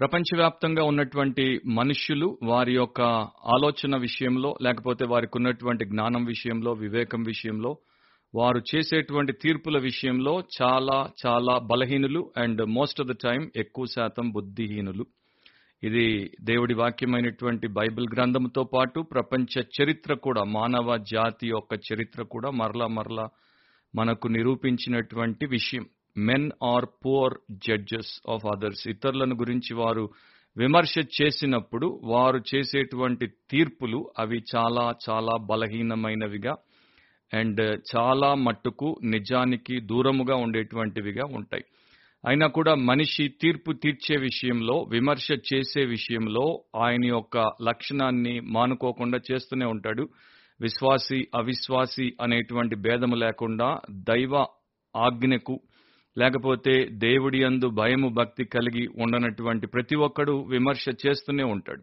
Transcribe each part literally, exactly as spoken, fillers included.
ప్రపంచవ్యాప్తంగా ఉన్నటువంటి మనుష్యులు వారి యొక్క ఆలోచన విషయంలో, లేకపోతే వారికి ఉన్నటువంటి జ్ఞానం విషయంలో, వివేకం విషయంలో, వారు చేసేటువంటి తీర్పుల విషయంలో చాలా చాలా బలహీనులు and most of the time ఎక్కువ శాతం బుద్ధిహీనులు. ఇది దేవుడి వాక్యమైనటువంటి బైబిల్ గ్రంథంతో పాటు ప్రపంచ చరిత్ర కూడా, మానవ జాతి యొక్క చరిత్ర కూడా మరలా మరలా మనకు నిరూపించినటువంటి విషయం. Men are poor judges of others. ఇతరులను గురించి వారు విమర్శ చేసినప్పుడు వారు చేసేటువంటి తీర్పులు అవి చాలా చాలా బలహీనమైనవిగా అండ్ చాలా మట్టుకు నిజానికి దూరముగా ఉండేటువంటివిగా ఉంటాయి. అయినా కూడా మనిషి తీర్పు తీర్చే విషయంలో, విమర్శ చేసే విషయంలో ఆయన యొక్క లక్షణాన్ని మానుకోకుండా చేస్తూనే ఉంటాడు. విశ్వాసి అవిశ్వాసి అనేటువంటి భేదము లేకుండా దైవ ఆజ్ఞకు, లేకపోతే దేవుడి యందు భయము భక్తి కలిగి ఉండనటువంటి ప్రతి ఒక్కడు విమర్శ చేస్తూనే ఉంటాడు.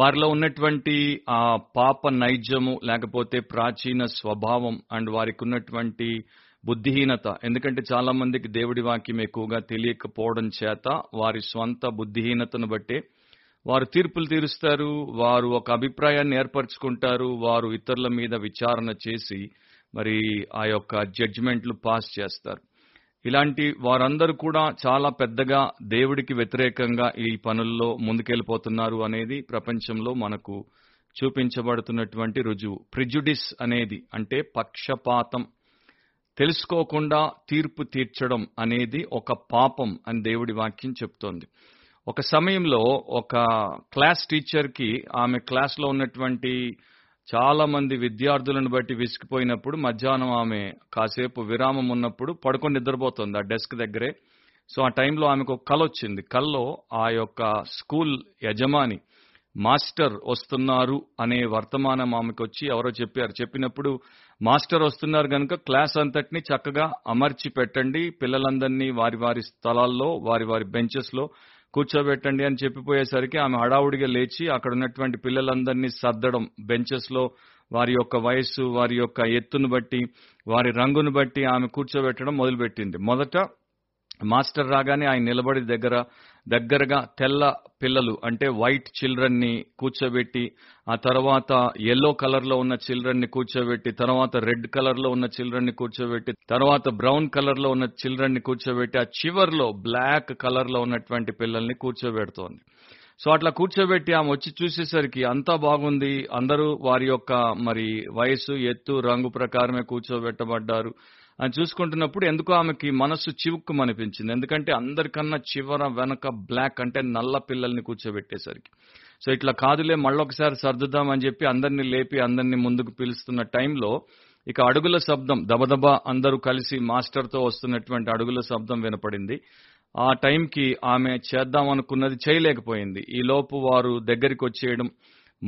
వారిలో ఉన్నటువంటి ఆ పాప నైజము, లేకపోతే ప్రాచీన స్వభావం అండ్ వారికి ఉన్నటువంటి బుద్ధిహీనత, ఎందుకంటే చాలా మందికి దేవుడి వాక్యం ఎక్కువగా తెలియకపోవడం చేత వారి స్వంత బుద్ధిహీనతను బట్టే వారు తీర్పులు తీరుస్తారు, వారు ఒక అభిప్రాయాన్ని ఏర్పరచుకుంటారు, వారు ఇతరుల మీద విచారణ చేసి మరి ఆ యొక్క జడ్జిమెంట్లు పాస్ చేస్తారు. ఇలాంటి వారందరూ కూడా చాలా పెద్దగా దేవుడికి వ్యతిరేకంగా ఈ పనుల్లో ముందుకెళ్ళిపోతున్నారు అనేది ప్రపంచంలో మనకు చూపించబడుతున్నటువంటి రుజువు. ప్రిజుడిస్ అనేది అంటే పక్షపాతం, తెలుసుకోకుండా తీర్పు తీర్చడం అనేది ఒక పాపం అని దేవుడి వాక్యం చెప్తోంది. ఒక సమయంలో ఒక క్లాస్ టీచర్కి ఆమె క్లాస్లో ఉన్నటువంటి చాలా మంది విద్యార్థులను బట్టి విసిగిపోయినప్పుడు మధ్యాహ్నం ఆమె కాసేపు విరామం ఉన్నప్పుడు పడుకొని నిద్రపోతుంది ఆ డెస్క్ దగ్గరే. సో ఆ టైంలో ఆమెకు ఒక కల వచ్చింది. కల్లో ఆ యొక్క స్కూల్ యజమాని మాస్టర్ వస్తున్నారు అనే వర్తమానం ఆమెకు వచ్చి ఎవరో చెప్పారు. చెప్పినప్పుడు మాస్టర్ వస్తున్నారు కనుక క్లాస్ అంతటిని చక్కగా అమర్చి పెట్టండి, పిల్లలందరినీ వారి వారి స్థలాల్లో వారి వారి బెంచెస్లో కూర్చోబెట్టండి అని చెప్పిపోయేసరికి ఆమె హడావుడిగా లేచి అక్కడ ఉన్నటువంటి పిల్లలందరినీ సర్దడం, బెంచెస్లో వారి యొక్క వయస్సు, వారి యొక్క ఎత్తును బట్టి, వారి రంగును బట్టి ఆమె కూర్చోబెట్టడం మొదలుపెట్టింది. మొదట మాస్టర్ రాగానే ఆయన నిలబడి దగ్గర దగ్గరగా తెల్ల పిల్లలు అంటే వైట్ చిల్డ్రన్ ని కూర్చోబెట్టి, ఆ తర్వాత ఎల్లో కలర్ లో ఉన్న చిల్డ్రన్ ని కూర్చోబెట్టి, తర్వాత రెడ్ కలర్ లో ఉన్న చిల్డ్రన్ ని కూర్చోబెట్టి, తర్వాత బ్రౌన్ కలర్ లో ఉన్న చిల్డ్రన్ ని కూర్చోబెట్టి, ఆ చివర్లో బ్లాక్ కలర్ లో ఉన్నటువంటి పిల్లల్ని కూర్చోబెడుతోంది. సో అట్లా కూర్చోబెట్టి ఆమె వచ్చి చూసేసరికి అంతా బాగుంది, అందరూ వారి యొక్క మరి వయసు, ఎత్తు, రంగు ప్రకారమే కూర్చోబెట్టబడ్డారు అని చూసుకుంటున్నప్పుడు ఎందుకో ఆమెకి మనస్సు చివుక్కుమనిపించింది. ఎందుకంటే అందరికన్నా చివర వెనక బ్లాక్ అంటే నల్ల పిల్లల్ని కూర్చోబెట్టేసరికి సో ఇట్లా కాదులే మళ్ళొకసారి సర్దుదామని చెప్పి అందరినీ లేపి అందరినీ ముందుకు పిలుస్తున్న టైంలో ఇక అడుగుల శబ్దం, దబదబా అందరూ కలిసి మాస్టర్తో వస్తున్నటువంటి అడుగుల శబ్దం వినపడింది. ఆ టైంకి ఆమె చేద్దామనుకున్నది చేయలేకపోయింది. ఈలోపు వారు దగ్గరికి వచ్చేయడం,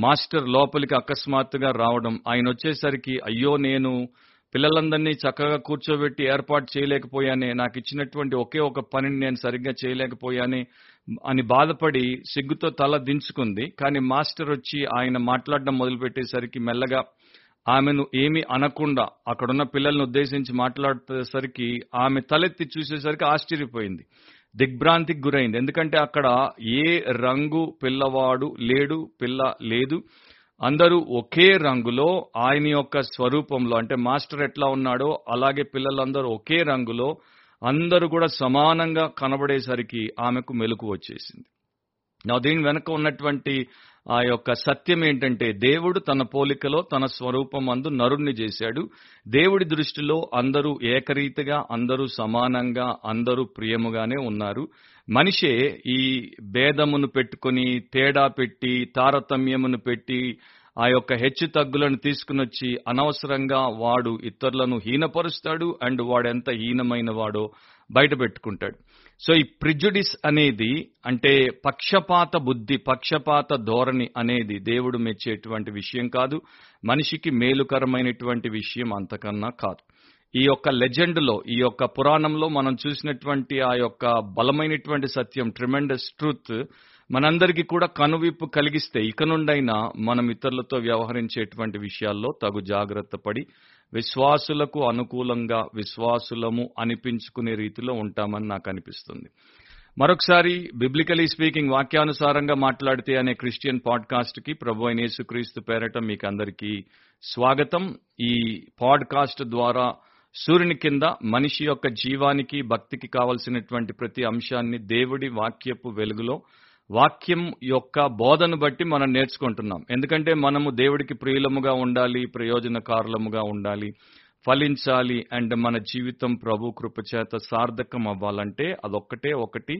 మాస్టర్ లోపలికి అకస్మాత్తుగా రావడం, ఆయన వచ్చేసరికి అయ్యో నేను పిల్లలందరినీ చక్కగా కూర్చోబెట్టి ఏర్పాటు చేయలేకపోయానే, నాకు ఇచ్చినటువంటి ఒకే ఒక పనిని నేను సరిగ్గా చేయలేకపోయానే అని బాధపడి సిగ్గుతో తల దించుకుంది. కానీ మాస్టర్ వచ్చి ఆయన మాట్లాడడం మొదలుపెట్టేసరికి మెల్లగా ఆమెను ఏమీ అనకుండా అక్కడున్న పిల్లల్ని ఉద్దేశించి మాట్లాడేసరికి ఆమె తలెత్తి చూసేసరికి ఆశ్చర్యపోయింది, దిగ్భ్రాంతికి గురైంది. ఎందుకంటే అక్కడ ఏ రంగు పిల్లవాడు లేడు, పిల్ల లేదు, అందరూ ఒకే రంగులో ఆయన యొక్క స్వరూపంలో, అంటే మాస్టర్ ఎట్లా ఉన్నాడో అలాగే పిల్లలందరూ ఒకే రంగులో అందరూ కూడా సమానంగా కనబడేసరికి ఆమెకు మెలకువ వచ్చేసింది. నా దీని వెనుక ఉన్నటువంటి ఆ యొక్క సత్యం ఏంటంటే దేవుడు తన పోలికలో తన స్వరూపం అందు నరుణ్ణి చేశాడు. దేవుడి దృష్టిలో అందరూ ఏకరీతిగా, అందరూ సమానంగా, అందరూ ప్రియముగానే ఉన్నారు. మనిషే ఈ భేదమును పెట్టుకొని, తేడా పెట్టి, తారతమ్యమును పెట్టి, ఆ యొక్క హెచ్చు తగ్గులను తీసుకుని వచ్చి అనవసరంగా వాడు ఇతరులను హీనపరుస్తాడు అండ్ వాడెంత హీనమైన వాడో బయట పెట్టుకుంటాడు. సో ఈ ప్రిజుడిస్ అనేది అంటే పక్షపాత బుద్ధి, పక్షపాత ధోరణి అనేది దేవుడు మెచ్చేటువంటి విషయం కాదు, మనిషికి మేలుకరమైనటువంటి విషయం అంతకన్నా కాదు. ఈ యొక్క లెజెండ్లో, ఈ యొక్క పురాణంలో మనం చూసినటువంటి ఆ యొక్క బలమైనటువంటి సత్యం, ట్రిమెండస్ ట్రూత్, మనందరికీ కూడా కనువిప్పు కలిగిస్తే ఇక నుండైనా మనం ఇతరులతో వ్యవహరించేటువంటి విషయాల్లో తగు జాగ్రత్త పడి విశ్వాసులకు అనుకూలంగా విశ్వాసులము అనిపించుకునే రీతిలో ఉంటామని నాకు అనిపిస్తుంది. మరొకసారి బిబ్లికలీ స్పీకింగ్ వాక్యానుసారంగా మాట్లాడితే అనే క్రిస్టియన్ పాడ్కాస్ట్ కి ప్రభు అయిన యేసుక్రీస్తు పేరట మీకు అందరికీ స్వాగతం. ఈ పాడ్కాస్ట్ ద్వారా సూర్యుని కింద మనిషి యొక్క జీవానికి భక్తికి కావలసినటువంటి ప్రతి అంశాన్ని దేవుడి వాక్యపు వెలుగులో వాక్యం యొక్క బోధను బట్టి మనం నేర్చుకుంటున్నాం. ఎందుకంటే మనము దేవుడికి ప్రియులముగా ఉండాలి, ప్రయోజనకారులముగా ఉండాలి, ఫలించాలి. అండ్ మన జీవితం ప్రభు కృపచేత సార్థకం అవ్వాలంటే అదొక్కటే ఒకటి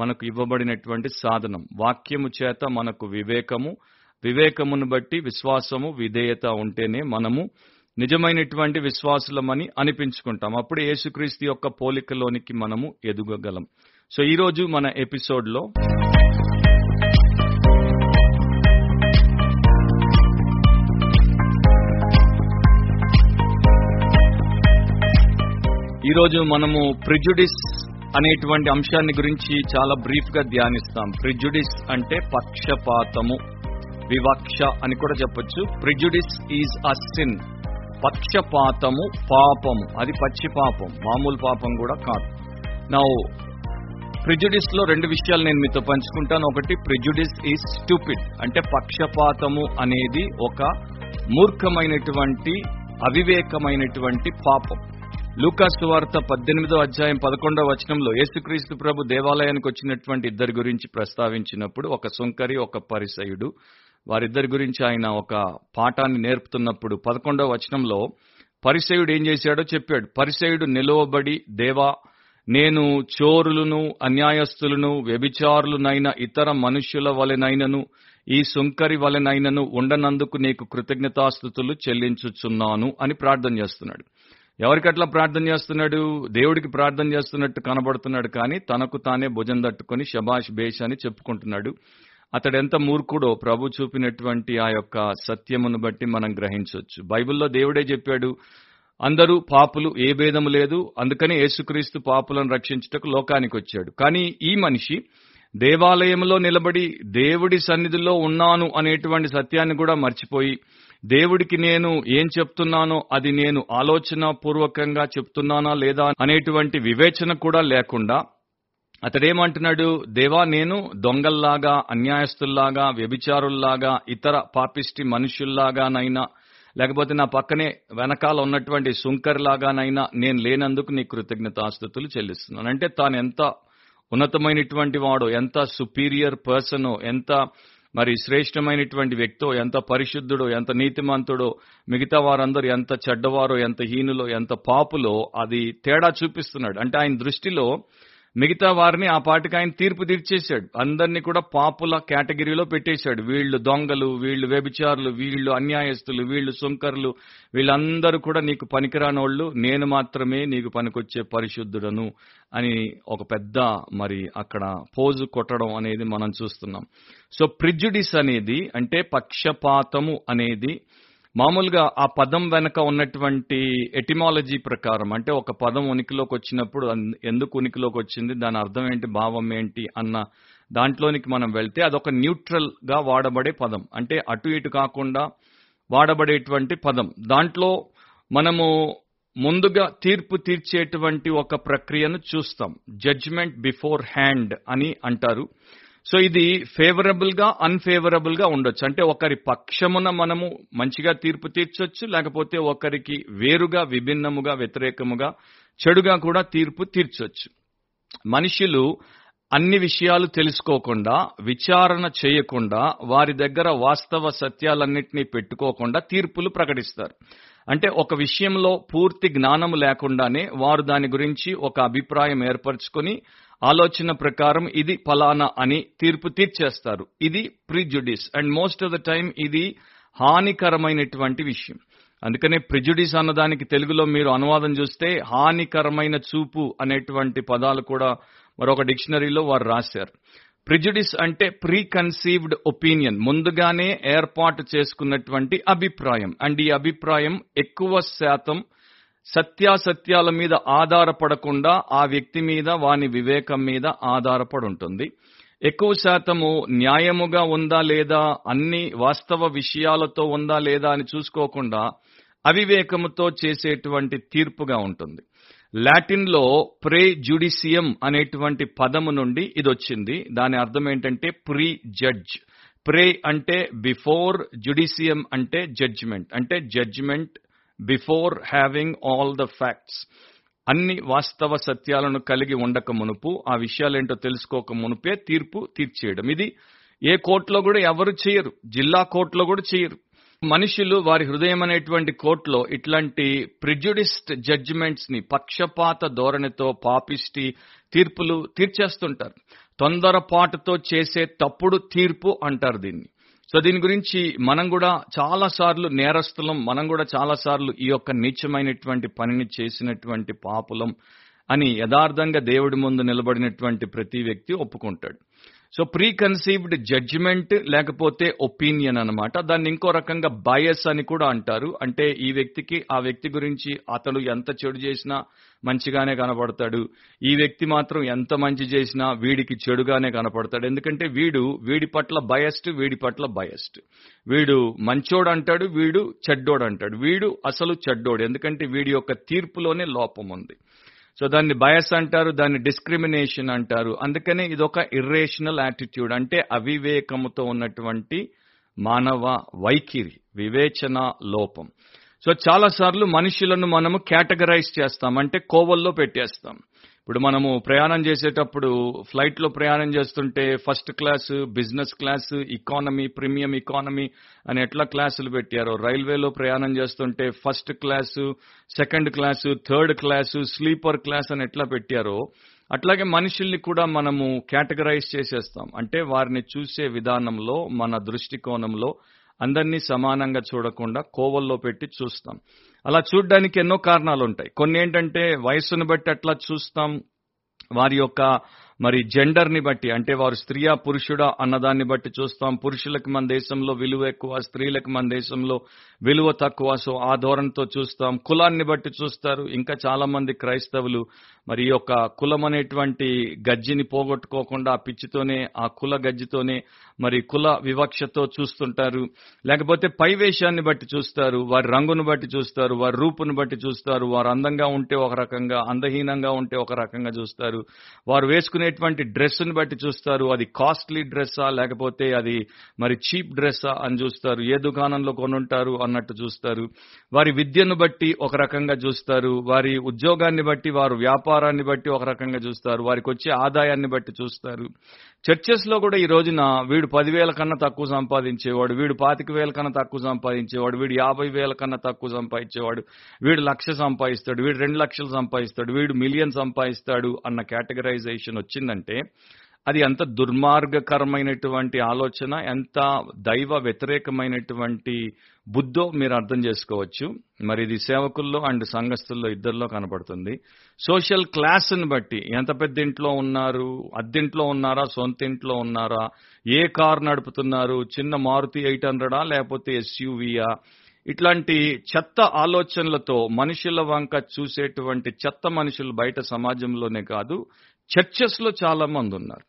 మనకు ఇవ్వబడినటువంటి సాధనం. వాక్యము చేత మనకు వివేకము, వివేకమును బట్టి విశ్వాసము, విధేయత ఉంటేనే మనము నిజమైనటువంటి విశ్వాసులమని అనిపించుకుంటాం. అప్పుడు యేసుక్రీస్తు యొక్క పోలికలోనికి మనము ఎదుగగలం. సో ఈరోజు మన ఎపిసోడ్లో ఈరోజు మనము ప్రిజుడిస్ అనేటువంటి అంశాన్ని గురించి చాలా బ్రీఫ్గా ధ్యానిస్తాం. ప్రిజుడిస్ అంటే పక్షపాతము, వివక్ష అని కూడా చెప్పొచ్చు. Prejudice is a sin. పక్షపాతము పాపము, అది పచ్చి పాపం, మామూలు పాపం కూడా కాదు. నా ప్రిజుడిస్ లో రెండు విషయాలు నేను మీతో పంచుకుంటాను. ఒకటి, ప్రిజుడిస్ ఈజ్ స్టూపిడ్, అంటే పక్షపాతము అనేది ఒక మూర్ఖమైనటువంటి అవివేకమైనటువంటి పాపం. లూకా సువార్త పద్దెనిమిదో అధ్యాయం పదకొండవ వచనంలో యేసుక్రీస్తు ప్రభు దేవాలయానికి వచ్చినటువంటి ఇద్దరి గురించి ప్రస్తావించినప్పుడు, ఒక సుంకరి, ఒక పరిసయుడు, వారిద్దరి గురించి ఆయన ఒక పాఠాన్ని నేర్పుతున్నప్పుడు పదకొండవ వచనంలో పరిసయుడు ఏం చేశాడో చెప్పాడు. పరిసయుడు నిలువబడి, దేవా, నేను చోరులను, అన్యాయస్తులను, వ్యభిచారులనైన ఇతర మనుష్యుల వలెనైనను ఈ సుంకరి వలెనైనను ఉండనందుకు నీకు కృతజ్ఞతాస్తుతులు చెల్లించుచున్నాను అని ప్రార్థన చేస్తున్నాడు. ఎవరికట్లా ప్రార్థన చేస్తున్నాడు? దేవుడికి ప్రార్థన చేస్తున్నట్టు కనబడుతున్నాడు, కానీ తనకు తానే భుజం తట్టుకొని శబాష్ బేష్ అని చెప్పుకుంటున్నాడు. అతడెంత మూర్ఖుడో ప్రభు చూపినటువంటి ఆ యొక్క సత్యమును బట్టి మనం గ్రహించవచ్చు. బైబిల్లో దేవుడే చెప్పాడు, అందరూ పాపులు, ఏ భేదము లేదు, అందుకని యేసుక్రీస్తు పాపులను రక్షించుటకు లోకానికి వచ్చాడు. కానీ ఈ మనిషి దేవాలయంలో నిలబడి దేవుడి సన్నిధిలో ఉన్నాను అనేటువంటి సత్యాన్ని కూడా మర్చిపోయి, దేవుడికి నేను ఏం చెప్తున్నానో అది నేను ఆలోచన పూర్వకంగా చెప్తున్నానా లేదా అనేటువంటి వివేచన కూడా లేకుండా అతడేమంటున్నాడు, దేవా, నేను దొంగల్లాగా, అన్యాయస్తుల్లాగా, వ్యభిచారుల్లాగా, ఇతర పాపిష్టి మనుషుల్లాగానైనా, లేకపోతే నా పక్కనే వెనకాల ఉన్నటువంటి సుంకర్లాగానైనా నేను లేనందుకు నీ కృతజ్ఞతాస్తుతులు చెల్లిస్తున్నాను. అంటే తాను ఎంత ఉన్నతమైనటువంటి వాడో, ఎంత సుపీరియర్ పర్సనో, ఎంత మరి శ్రేష్టమైనటువంటి వ్యక్తో, ఎంత పరిశుద్ధుడో, ఎంత నీతిమంతుడో, మిగతా వారందరూ ఎంత చెడ్డవారో, ఎంత హీనులో, ఎంత పాపులో అది తేడా చూపిస్తున్నాడు. అంటే ఆయన దృష్టిలో మిగతా వారిని ఆ పాటికి ఆయన తీర్పు తీర్చేశాడు. అందరినీ కూడా పాపుల కేటగిరీలో పెట్టేశాడు. వీళ్ళు దొంగలు, వీళ్ళు వ్యభిచారులు, వీళ్ళు అన్యాయస్తులు, వీళ్ళు సుంకర్లు, వీళ్ళందరూ కూడా నీకు పనికిరానోళ్ళు, నేను మాత్రమే నీకు పనికొచ్చే పరిశుద్ధుడను అని ఒక పెద్ద మరి అక్కడ పోజు కొట్టడం అనేది మనం చూస్తున్నాం. సో ప్రిజుడిస్ అనేది అంటే పక్షపాతము అనేది మామూలుగా ఆ పదం వెనక ఉన్నటువంటి ఎటిమాలజీ ప్రకారం, అంటే ఒక పదం ఉనికిలోకి వచ్చినప్పుడు ఎందుకు ఉనికిలోకి వచ్చింది, దాని అర్థం ఏంటి, భావం ఏంటి అన్న దాంట్లోనికి మనం వెళ్తే అదొక న్యూట్రల్ గా వాడబడే పదం, అంటే అటు ఇటు కాకుండా వాడబడేటువంటి పదం. దాంట్లో మనము ముందుగా తీర్పు తీర్చేటువంటి ఒక ప్రక్రియను చూస్తాం. జడ్జ్మెంట్ బిఫోర్ హ్యాండ్ అని అంటారు. సో ఇది ఫేవరబుల్ గా అన్ఫేవరబుల్ గా ఉండొచ్చు. అంటే ఒకరి పక్షమున మనము మంచిగా తీర్పు తీర్చొచ్చు, లేకపోతే ఒకరికి వేరుగా, విభిన్నముగా, వ్యతిరేకముగా, చెడుగా కూడా తీర్పు తీర్చొచ్చు. మనుషులు అన్ని విషయాలు తెలుసుకోకుండా, విచారణ చేయకుండా, వారి దగ్గర వాస్తవ సత్యాలన్నింటినీ పెట్టుకోకుండా తీర్పులు ప్రకటిస్తారు. అంటే ఒక విషయంలో పూర్తి జ్ఞానము లేకుండానే వారు దాని గురించి ఒక అభిప్రాయం ఏర్పరచుకొని ఆలోచన ప్రకారం ఇది ఫలానా అని తీర్పు తీర్చేస్తారు. ఇది prejudice. And most of the time ఇది హానికరమైనటువంటి విషయం. అందుకనే ప్రిజుడిస్ అన్నదానికి తెలుగులో మీరు అనువాదం చూస్తే హానికరమైన చూపు అనేటువంటి పదాలు కూడా మరొక డిక్షనరీలో వారు రాశారు. ప్రిజుడిస్ అంటే ప్రీ కన్సీవ్డ్ ఒపీనియన్, ముందుగానే ఏర్పాటు చేసుకున్నటువంటి అభిప్రాయం. అండ్ ఈ అభిప్రాయం ఎక్కువ శాతం సత్యాసత్యాల మీద ఆధారపడకుండా ఆ వ్యక్తి మీద, వాని వివేకం మీద ఆధారపడి ఉంటుంది. ఎక్కువ శాతము న్యాయముగా ఉందా లేదా, అన్ని వాస్తవ విషయాలతో ఉందా లేదా అని చూసుకోకుండా అవివేకముతో చేసేటువంటి తీర్పుగా ఉంటుంది. లాటిన్లో ప్రే జ్యుడిషియం అనేటువంటి పదము నుండి ఇది వచ్చింది. దాని అర్థం ఏంటంటే ప్రీ జడ్జ్. ప్రే అంటే బిఫోర్, జ్యుడిషియం అంటే జడ్జ్మెంట్, అంటే judgment before having all the facts. అన్ని వాస్తవ సత్యాలను కలిగి ఉండక మునుపు, ఆ విషయాలేంటో తెలుసుకోక మునుపే తీర్పు తీర్చేయడం. ఇది ఏ కోర్టులో కూడా ఎవరు చేయరు, జిల్లా కోర్టులో కూడా చేయరు. మనుషులు వారి హృదయం అనేటువంటి కోర్టులో ఇట్లాంటి ప్రిజుడిస్డ్ జడ్జిమెంట్స్ ని, పక్షపాత ధోరణితో పాపిష్టి తీర్పులు తీర్చేస్తుంటారు. తొందరపాటుతో చేసే తప్పుడు తీర్పు అంటారు దీన్ని. సో దీని గురించి మనం కూడా చాలాసార్లు నేరస్తులం, మనం కూడా చాలాసార్లు ఈ యొక్క నీచమైనటువంటి పనిని చేసినటువంటి పాపులం అని యథార్థంగా దేవుడి ముందు నిలబడినటువంటి ప్రతి వ్యక్తి ఒప్పుకుంటాడు. సో ప్రీ కన్సీవ్డ్ జడ్జిమెంట్ లేకపోతే ఒపీనియన్ అన్నమాట. దాన్ని ఇంకో రకంగా బయస్ అని కూడా అంటారు. అంటే ఈ వ్యక్తికి, ఆ వ్యక్తి గురించి అతడు ఎంత చెడు చేసినా మంచిగానే కనపడతాడు, ఈ వ్యక్తి మాత్రం ఎంత మంచి చేసినా వీడికి చెడుగానే కనపడతాడు. ఎందుకంటే వీడు వీడి పట్ల బయస్డ్, వీడి పట్ల బయస్డ్. వీడు మంచోడు అంటాడు, వీడు చెడ్డోడు అంటాడు. వీడు అసలు చెడ్డోడు, ఎందుకంటే వీడి యొక్క తీర్పులోనే లోపం ఉంది. సో దాన్ని బయాస్ అంటారు, దాన్ని డిస్క్రిమినేషన్ అంటారు. అందుకనే ఇదొక ఇర్రేషనల్ యాటిట్యూడ్, అంటే అవివేకముతో ఉన్నటువంటి మానవ వైఖరి, వివేచన లోపం. సో చాలాసార్లు మనుషులను మనము కేటగరైజ్ చేస్తాం, అంటే కోవల్లో పెట్టేస్తాం. ఇప్పుడు మనము ప్రయాణం చేసేటప్పుడు, ఫ్లైట్లో ప్రయాణం చేస్తుంటే first class, business class, economy, premium economy అని ఎట్లా క్లాసులు పెట్టారో, రైల్వేలో ప్రయాణం చేస్తుంటే first class, second class, third class, sleeper class అని ఎట్లా పెట్టారో, అట్లాగే మనుషుల్ని కూడా మనము కేటగరైజ్ చేసేస్తాం. అంటే వారిని చూసే విధానంలో, మన దృష్టికోణంలో అందరినీ సమానంగా చూడకుండా కోవల్లో పెట్టి చూస్తాం. అలా చూడడానికి ఎన్నో కారణాలు ఉంటాయి. కొన్ని ఏంటంటే వయసును బట్టి అట్లా చూస్తాం, వారి యొక్క మరి జెండర్ని బట్టి, అంటే వారు స్త్రీయా పురుషుడా అన్నదాన్ని బట్టి చూస్తాం. పురుషులకు మన దేశంలో విలువ ఎక్కువ, స్త్రీలకు మన దేశంలో విలువ తక్కువ. సో ఆ ధోరణితో చూస్తాం. కులాన్ని బట్టి చూస్తారు. ఇంకా చాలా మంది క్రైస్తవులు మరి ఈ యొక్క కులం అనేటువంటి గజ్జిని పోగొట్టుకోకుండా ఆ పిచ్చితోనే, ఆ కుల గజ్జితోనే, మరి కుల వివక్షతో చూస్తుంటారు. లేకపోతే పైవేషాన్ని బట్టి చూస్తారు, వారి రంగును బట్టి చూస్తారు, వారి రూపును బట్టి చూస్తారు. వారు అందంగా ఉంటే ఒక రకంగా, అందహీనంగా ఉంటే ఒక రకంగా చూస్తారు. వారు వేసుకునే డ్రెస్సును బట్టి చూస్తారు, అది కాస్ట్లీ డ్రెస్సా లేకపోతే అది మరి చీప్ డ్రెస్సా అని చూస్తారు, ఏ దుకాణంలో కొనుంటారు అన్నట్టు చూస్తారు. వారి విద్యను బట్టి ఒక రకంగా చూస్తారు, వారి ఉద్యోగాన్ని బట్టి, వారు వ్యాపారాన్ని బట్టి ఒక రకంగా చూస్తారు, వారికి వచ్చే ఆదాయాన్ని బట్టి చూస్తారు. చర్చెస్లో కూడా ఈ రోజున వీడు పదివేల కన్నా తక్కువ సంపాదించేవాడు, వీడు పాతిక వేల కన్నా తక్కువ సంపాదించేవాడు, వీడు యాభై వేల కన్నా తక్కువ సంపాదించేవాడు, వీడు లక్ష సంపాదిస్తాడు, వీడు రెండు లక్షలు సంపాదిస్తాడు, వీడు మిలియన్ సంపాదిస్తాడు అన్న కేటగరైజేషన్ వచ్చిందంటే అది ఎంత దుర్మార్గకరమైనటువంటి ఆలోచన, ఎంత దైవ వ్యతిరేకమైనటువంటి బుద్ధో మీరు అర్థం చేసుకోవచ్చు. మరి ఇది సేవకుల్లో అండ్ సంఘస్థుల్లో ఇద్దరిలో కనపడుతుంది. సోషల్ క్లాస్ని బట్టి, ఎంత పెద్ద ఇంట్లో ఉన్నారు, అద్దెంట్లో ఉన్నారా, సొంత ఇంట్లో ఉన్నారా, ఏ కారు నడుపుతున్నారు, చిన్న మారుతి ఎయిట్ హండ్రెడా లేకపోతే ఎస్యూవీయా, ఇట్లాంటి చెత్త ఆలోచనలతో మనుషుల వంక చూసేటువంటి చెత్త మనుషులు బయట సమాజంలోనే కాదు, చర్చెస్లో చాలా మంది ఉన్నారు.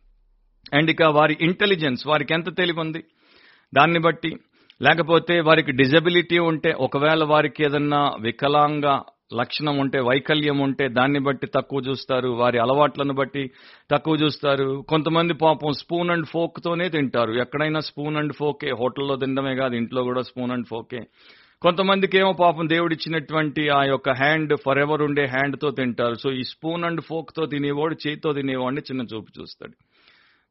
అండ్ ఇక వారి ఇంటెలిజెన్స్, వారికి ఎంత తెలివి ఉంది దాన్ని బట్టి, లేకపోతే వారికి డిజబిలిటీ ఉంటే, ఒకవేళ వారికి ఏదన్నా వికలాంగ లక్షణం ఉంటే, వైకల్యం ఉంటే దాన్ని బట్టి తక్కువ చూస్తారు, వారి అలవాట్లను బట్టి తక్కువ చూస్తారు. కొంతమంది పాపం స్పూన్ అండ్ ఫోక్తోనే తింటారు, ఎక్కడైనా స్పూన్ అండ్ ఫోకే, హోటల్లో తినడమే కాదు ఇంట్లో కూడా స్పూన్ అండ్ ఫోకే. కొంతమందికి ఏమో పాపం దేవుడిచ్చినటువంటి ఆ యొక్క హ్యాండ్, ఫర్ ఎవర్ ఉండే హ్యాండ్తో తింటారు. సో ఈ స్పూన్ అండ్ ఫోక్తో తినేవాడు చేతితో తినేవాడిని చిన్న చూపు చూస్తాడు.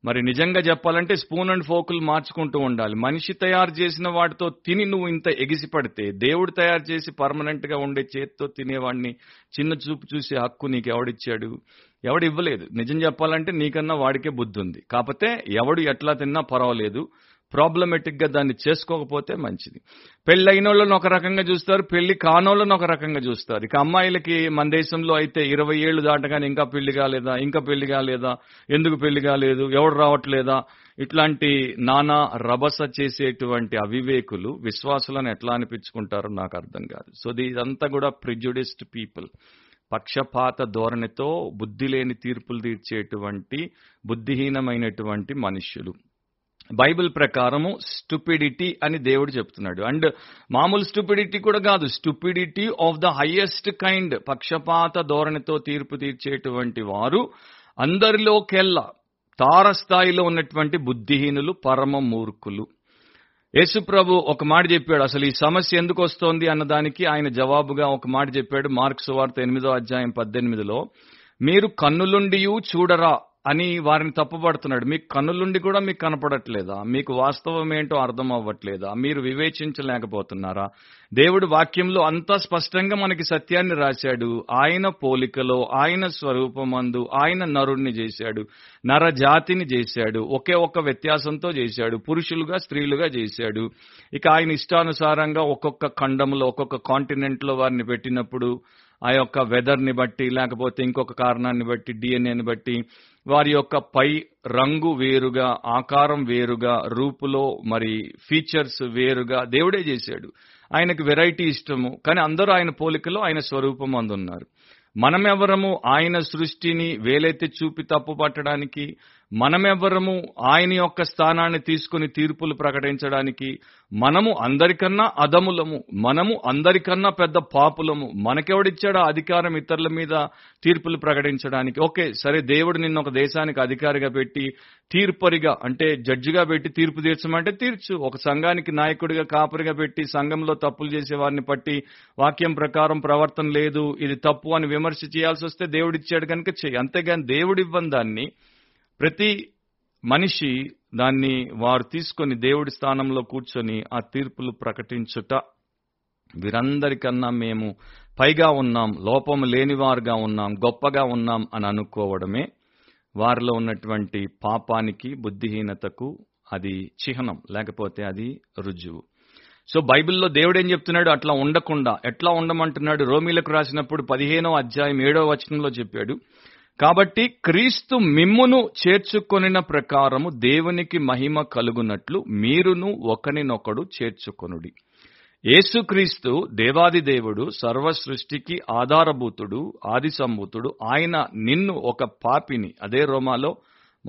మరి నిజంగా చెప్పాలంటే స్పూన్ అండ్ ఫోకులు మార్చుకుంటూ ఉండాలి. మనిషి తయారు చేసిన వాటితో తిని నువ్వు ఇంత ఎగిసిపడితే, దేవుడు తయారు చేసి పర్మనెంట్గా ఉండే చేతితో తినేవాడిని చిన్న చూపు చూసే హక్కు నీకు ఎవడిచ్చాడు? ఎవడు ఇవ్వలేదు. నిజం చెప్పాలంటే నీకన్నా వాడికే బుద్ధి ఉంది. కాకపోతే ఎవడు ఎట్లా తిన్నా పర్వాలేదు, ప్రాబ్లమేటిక్గా దాన్ని చేసుకోకపోతే మంచిది. పెళ్లి అయిన వాళ్ళని ఒక రకంగా చూస్తారు, పెళ్లి కానోళ్ళని ఒక రకంగా చూస్తారు. ఇక అమ్మాయిలకి మన దేశంలో అయితే ఇరవై ఏళ్ళు దాటగానే ఇంకా పెళ్లి కాలేదా, ఇంకా పెళ్లి కాలేదా, ఎందుకు పెళ్లి కాలేదు, ఎవడు రావట్లేదా, ఇట్లాంటి నానా రభస చేసేటువంటి అవివేకులు విశ్వాసులను ఎట్లా అనిపించుకుంటారో నాకు అర్థం కాదు. సో ఇదంతా కూడా ప్రిజుడిస్డ్ పీపుల్, పక్షపాత ధోరణితో బుద్ధి లేని తీర్పులు తీర్చేటువంటి బుద్ధిహీనమైనటువంటి మనుష్యులు. బైబిల్ ప్రకారము స్టూపిడిటీ అని దేవుడు చెప్తున్నాడు. అండ్ మామూలు స్టూపిడిటీ కూడా కాదు, stupidity of the highest kind, పక్షపాత ధోరణితో తీర్పు తీర్చేటువంటి వారు, అందరిలోకెల్లా తారస్థాయిలో ఉన్నటువంటి బుద్ధిహీనులు, పరమ మూర్ఖులు. యేసు ప్రభు ఒక మాట చెప్పాడు, అసలు ఈ సమస్య ఎందుకు వస్తోంది అన్నదానికి ఆయన జవాబుగా ఒక మాట చెప్పాడు. మార్కు సువార్త ఎనిమిదో అధ్యాయం పద్దెనిమిదిలో, మీరు కన్నులుండియు చూడరా అని వారిని తప్పుపడుతున్నాడు. మీకు కన్నులుండి కూడా మీకు కనపడట్లేదా? మీకు వాస్తవం ఏంటో అర్థం అవ్వట్లేదా? మీరు వివేచించలేకపోతున్నారా? దేవుడు వాక్యంలో అంతా స్పష్టంగా మనకి సత్యాన్ని రాశాడు. ఆయన పోలికలో, ఆయన స్వరూపమందు ఆయన నరుణ్ణి చేశాడు, నరజాతిని చేశాడు. ఒకే ఒక్క వ్యత్యాసంతో చేశాడు, పురుషులుగా స్త్రీలుగా చేశాడు. ఇక ఆయన ఇష్టానుసారంగా ఒక్కొక్క ఖండంలో ఒక్కొక్క కాంటినెంట్లో వారిని పెట్టినప్పుడు ఆ యొక్క వెదర్ని బట్టి, లేకపోతే ఇంకొక కారణాన్ని బట్టి, డిఎన్ఏని బట్టి వారి యొక్క పై రంగు వేరుగా, ఆకారం వేరుగా, రూపులో మరి ఫీచర్స్ వేరుగా దేవుడే చేశాడు. ఆయనకు వెరైటీ ఇష్టము, కానీ అందరూ ఆయన పోలికలో ఆయన స్వరూపం అందున్నారు. మనమెవరము ఆయన సృష్టిని వేలైతే చూపి తప్పు పట్టడానికి, మనమెవరము ఆయన యొక్క స్థానాన్ని తీసుకుని తీర్పులు ప్రకటించడానికి. మనము అందరికన్నా అధములము, మనము అందరికన్నా పెద్ద పాపులము. మనకెవడిచ్చాడు ఆ అధికారం ఇతరుల మీద తీర్పులు ప్రకటించడానికి? ఓకే, సరే, దేవుడు నిన్న ఒక దేశానికి అధికారిగా పెట్టి, తీర్పరిగా అంటే జడ్జిగా పెట్టి తీర్పు తీర్చమంటే తీర్చు. ఒక సంఘానికి నాయకుడిగా కాపరిగా పెట్టి సంఘంలో తప్పులు చేసే వారిని పట్టి వాక్యం ప్రకారం ప్రవర్తన లేదు, ఇది తప్పు అని విమర్శ చేయాల్సి వస్తే దేవుడిచ్చాడు కనుక చేయి, అంతేగాని దేవుడివ్వని దాన్ని ప్రతి మనిషి దాన్ని వారు తీసుకొని దేవుడి స్థానంలో కూర్చొని ఆ తీర్పులు ప్రకటించుట. వీరందరికన్నా మేము పైగా ఉన్నాం, లోపం లేనివారుగా ఉన్నాం, గొప్పగా ఉన్నాం అని అనుకోవడమే వారిలో ఉన్నటువంటి పాపానికి, బుద్ధిహీనతకు అది చిహ్నం, లేకపోతే అది రుజువు. సో బైబిల్లో దేవుడు ఏం చెప్తున్నాడు? అట్లా ఉండకుండా ఎట్లా ఉండమంటున్నాడు? రోమీలకు రాసినప్పుడు పదిహేనో అధ్యాయం ఏడో వచనంలో చెప్పాడు, కాబట్టి క్రీస్తు మిమ్మును చేర్చుకొనిన ప్రకారము దేవునికి మహిమ కలుగునట్లు మీరును ఒకనినొకడు చేర్చుకొనుడి. యేసుక్రీస్తు దేవాది దేవుడు, సర్వ సృష్టికి ఆధారభూతుడు, ఆది సంభూతుడు. ఆయన నిన్ను ఒక పాపిని, అదే రోమాలో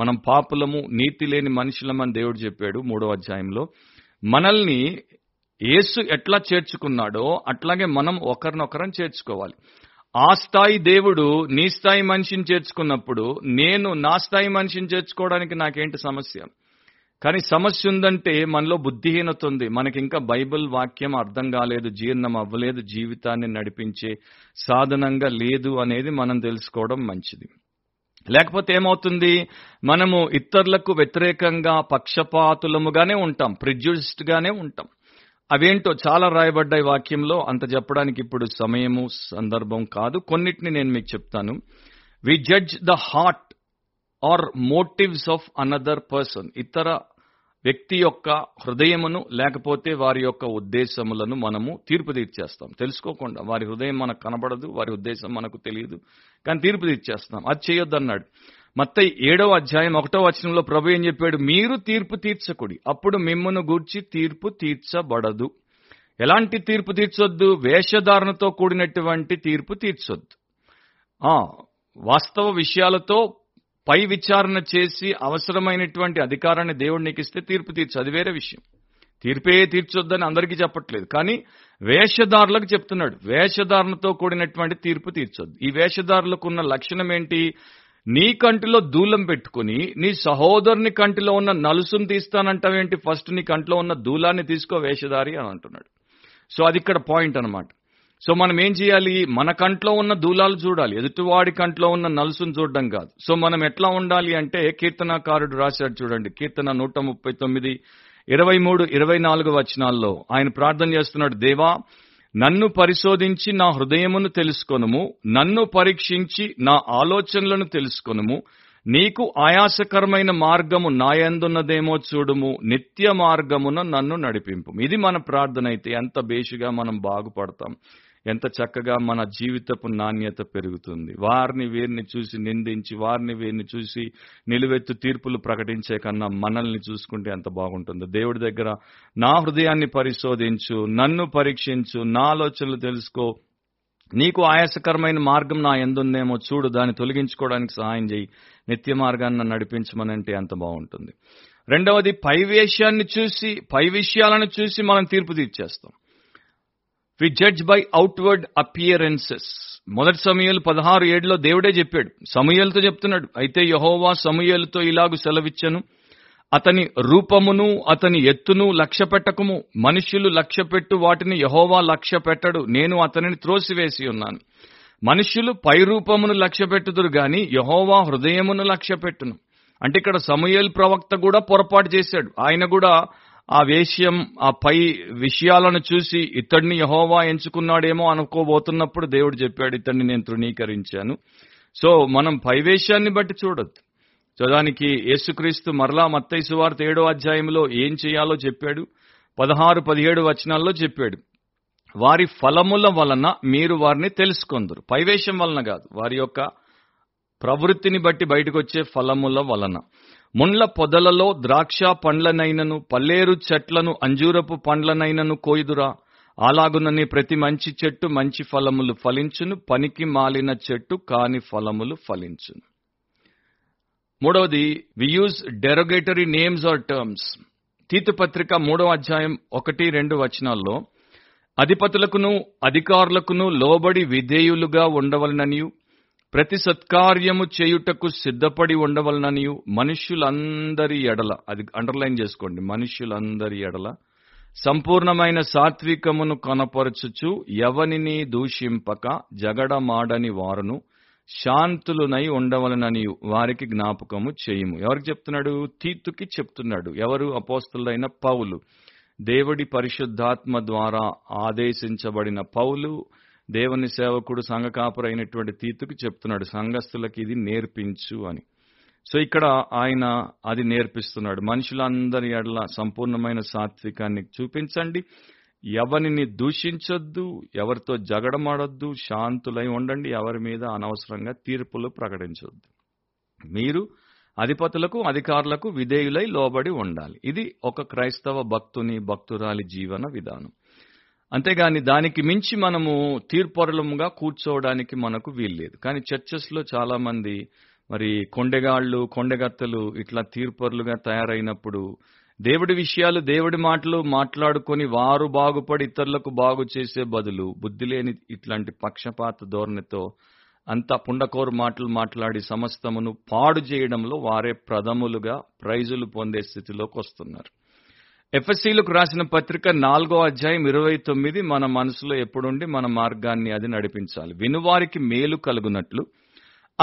మనం పాపులము, నీతి లేని మనుషులమని దేవుడు చెప్పాడు మూడో అధ్యాయంలో. మనల్ని యేసు ఎట్లా చేర్చుకున్నాడో అట్లాగే మనం ఒకరినొకరం చేర్చుకోవాలి. ఆ స్థాయి దేవుడు నీ స్థాయి మనిషిని చేర్చుకున్నప్పుడు నేను నా స్థాయి మనిషిని చేర్చుకోవడానికి నాకేంటి సమస్య? కానీ సమస్య ఉందంటే మనలో బుద్ధిహీనత ఉంది, మనకి ఇంకా బైబిల్ వాక్యం అర్థం కాలేదు, జీర్ణం అవ్వలేదు, జీవితాన్ని నడిపించే సాధనంగా లేదు అనేది మనం తెలుసుకోవడం మంచిది. లేకపోతే ఏమవుతుంది? మనము ఇతరులకు వ్యతిరేకంగా పక్షపాతులముగానే ఉంటాం, ప్రిజ్యూస్డ్గానే ఉంటాం. అవేంటో చాలా రాయబడ్డాయి వాక్యంలో, అంత చెప్పడానికి ఇప్పుడు సమయము సందర్భం కాదు. కొన్నిటిని నేను మీకు చెప్తాను. We judge the heart or motives of another person. ఇతర వ్యక్తి యొక్క హృదయమును లేకపోతే వారి యొక్క ఉద్దేశములను మనము తీర్పు తీర్చేస్తాం తెలుసుకోకుండా. వారి హృదయం మనకు కనబడదు, వారి ఉద్దేశం మనకు తెలియదు, కానీ తీర్పు తీర్చేస్తాం. అది చేయొద్దన్నాడు. మత్తయి ఏడవ అధ్యాయం ఒకటో వచనంలో ప్రభు ఏం చెప్పాడు? మీరు తీర్పు తీర్చకుడి, అప్పుడు మిమ్మును గూర్చి తీర్పు తీర్చబడదు. ఎలాంటి తీర్పు తీర్చొద్దు? వేషధారణతో కూడినటువంటి తీర్పు తీర్చొద్దు. వాస్తవ విషయాలతో పై విచారణ చేసి అవసరమైనటువంటి అధికారాన్ని దేవుడు నీకు ఇస్తే తీర్పు తీర్చు, అది వేరే విషయం. తీర్పే తీర్చొద్దని అందరికీ చెప్పట్లేదు, కానీ వేషధారులకు చెప్తున్నాడు. వేషధారణతో కూడినటువంటి తీర్పు తీర్చొద్దు. ఈ వేషధారులకు ఉన్న లక్షణం ఏంటి? నీ కంటిలో దూలం పెట్టుకుని నీ సహోదరుని కంటిలో ఉన్న నలుసును తీస్తానంటావేంటి? ఫస్ట్ నీ కంటిలో ఉన్న దూలాన్ని తీసుకో వేషధారి అని అంటున్నాడు. సో అది ఇక్కడ పాయింట్ అనమాట. సో మనం ఏం చేయాలి? మన కంట్లో ఉన్న దూలాలు చూడాలి, ఎదుటివాడి కంట్లో ఉన్న నలుసును చూడడం కాదు. సో మనం ఎట్లా ఉండాలి అంటే కీర్తనాకారుడు రాశాడు చూడండి, కీర్తన నూట ముప్పై తొమ్మిది ఇరవై మూడు ఇరవై నాలుగు వచనాల్లో ఆయన ప్రార్థన చేస్తున్నాడు, దేవా నన్ను పరిశోధించి నా హృదయమును తెలుసుకొనుము, నన్ను పరీక్షించి నా ఆలోచనలను తెలుసుకొనుము, నీకు ఆయాసకరమైన మార్గము నాయందున్నదేమో చూడుము, నిత్య మార్గమున నన్ను నడిపింపు. ఇది మన ప్రార్థన అయితే ఎంత బేషుగా మనం బాగుపడతాం, ఎంత చక్కగా మన జీవితపు నాణ్యత పెరుగుతుంది. వారిని వీరిని చూసి నిందించి, వారిని వీరిని చూసి నిలువెత్తు తీర్పులు ప్రకటించే కన్నా మనల్ని చూసుకుంటే ఎంత బాగుంటుందో. దేవుడి దగ్గర నా హృదయాన్ని పరిశోధించు, నన్ను పరీక్షించు, నా ఆలోచనలు తెలుసుకో, నీకు ఆయాసకరమైన మార్గం నా ఎందుందేమో చూడు, దాన్ని తొలగించుకోవడానికి సహాయం చేయి, నిత్య మార్గాన్ని నడిపించమనంటే ఎంత బాగుంటుంది. రెండవది పై విషయాన్ని చూసి పై విషయాలను చూసి మనం తీర్పు తీర్చేస్తాం. We judge by outward appearances. మొదటి సమూయేలు పదహారు ఏడులో దేవుడే చెప్పాడు, సమూయేలుతో చెప్తున్నాడు, అయితే యెహోవా సమూయేలుతో ఇలాగు సెలవిచ్చెను, అతని రూపమును అతని ఎత్తును లక్ష్య పెట్టకుము, మనుష్యులు లక్ష్య పెట్టు వాటిని యెహోవా లక్ష్య పెట్టడు, నేను అతనిని త్రోసివేసి ఉన్నాను. మనుష్యులు పై రూపమును లక్ష్య పెట్టుదురు గాని యెహోవా హృదయమును లక్ష్య పెట్టును. అంటే ఇక్కడ సమూయేలు ప్రవక్త కూడా పొరపాటు చేశాడు. ఆయన కూడా ఆ వేశ్యం ఆ పై విషయాలను చూసి ఇతడిని యెహోవా ఎంచుకున్నాడేమో అనుకోబోతున్నప్పుడు దేవుడు చెప్పాడు, ఇతడిని నేను తృణీకరించాను. సో మనం పై వేషాన్ని బట్టి చూడొద్దు. సో దానికి యేసుక్రీస్తు మరలా మత్తయి సువార్త ఏడో అధ్యాయంలో ఏం చేయాలో చెప్పాడు, పదహారు పదిహేడు వచనాల్లో చెప్పాడు, వారి ఫలముల వలన మీరు వారిని తెలుసుకొందురు. పై వేషం వలన కాదు, వారి యొక్క ప్రవృత్తిని బట్టి బయటకు వచ్చే ఫలముల వలన. ముండ్ల పొదలలో ద్రాక్ష పండ్లనైనను పల్లేరు చెట్లను అంజూరపు పండ్లనైనను కోయుదురా, అలాగునని ప్రతి మంచి చెట్టు మంచి ఫలములు ఫలించును, పనికి మాలిన చెట్టు కాని ఫలములు ఫలించును. మూడవది, we use derogatory names or terms. తీతు పత్రిక మూడవ అధ్యాయం ఒకటి రెండు వచనాల్లో అధిపతులకును అధికారులకును లోబడి విధేయులుగా ఉండవలననియు ప్రతి సత్కార్యము చేయుటకు సిద్ధపడి ఉండవలననియు మనుష్యులందరి ఎడల, అది అండర్లైన్ చేసుకోండి, మనుష్యులందరి ఎడల సంపూర్ణమైన సాత్వికమును కనపరచుచు ఎవనిని దూషింపక జగడమాడని వారును శాంతులునై ఉండవలననియు వారికి జ్ఞాపకము చేయుము. ఎవరికి చెప్తున్నాడు? తీతుకి చెప్తున్నాడు. ఎవరు? అపోస్తలుడైన పౌలు, దేవుడి పరిశుద్ధాత్మ ద్వారా ఆదేశించబడిన పౌలు, దేవుని సేవకుడు, సంఘ కాపరి అయినటువంటి తీతుకి చెప్తున్నాడు, సంఘస్థులకి ఇది నేర్పించు అని. సో ఇక్కడ ఆయన అది నేర్పిస్తున్నాడు. మనుషులందరి ఎడల సంపూర్ణమైన సాత్వికాన్ని చూపించండి, ఎవరిని దూషించొద్దు, ఎవరితో జగడమాడొద్దు, శాంతులై ఉండండి, ఎవరి మీద అనవసరంగా తీర్పులు ప్రకటించొద్దు, మీరు అధిపతులకు అధికారులకు విధేయులై లోబడి ఉండాలి. ఇది ఒక క్రైస్తవ భక్తుని భక్తురాలి జీవన విధానం. అంతేగాని దానికి మించి మనము తీర్పరులముగా కూర్చోవడానికి మనకు వీల్లేదు. కానీ చర్చెస్లో చాలామంది మరి కొండెగాళ్ళు కొండెగత్తలు ఇట్లా తీర్పరులుగా తయారైనప్పుడు దేవుడి విషయాలు దేవుడి మాటలు మాట్లాడుకొని వారు బాగుపడి ఇతరులకు బాగు చేసే బదులు బుద్ధి లేని ఇట్లాంటి పక్షపాత ధోరణితో అంత పుండకోరు మాటలు మాట్లాడి సమస్తమును పాడు చేయడంలో వారే ప్రథములుగా ప్రైజులు పొందే స్థితిలోకి వస్తున్నారు. ఎఫెసీయులకు రాసిన పత్రిక నాలుగో అధ్యాయం ఇరవై తొమ్మిది మన మనసులో ఎప్పుడుండి మన మార్గాన్ని అది నడిపించాలి. వినువారికి మేలు కలుగునట్లు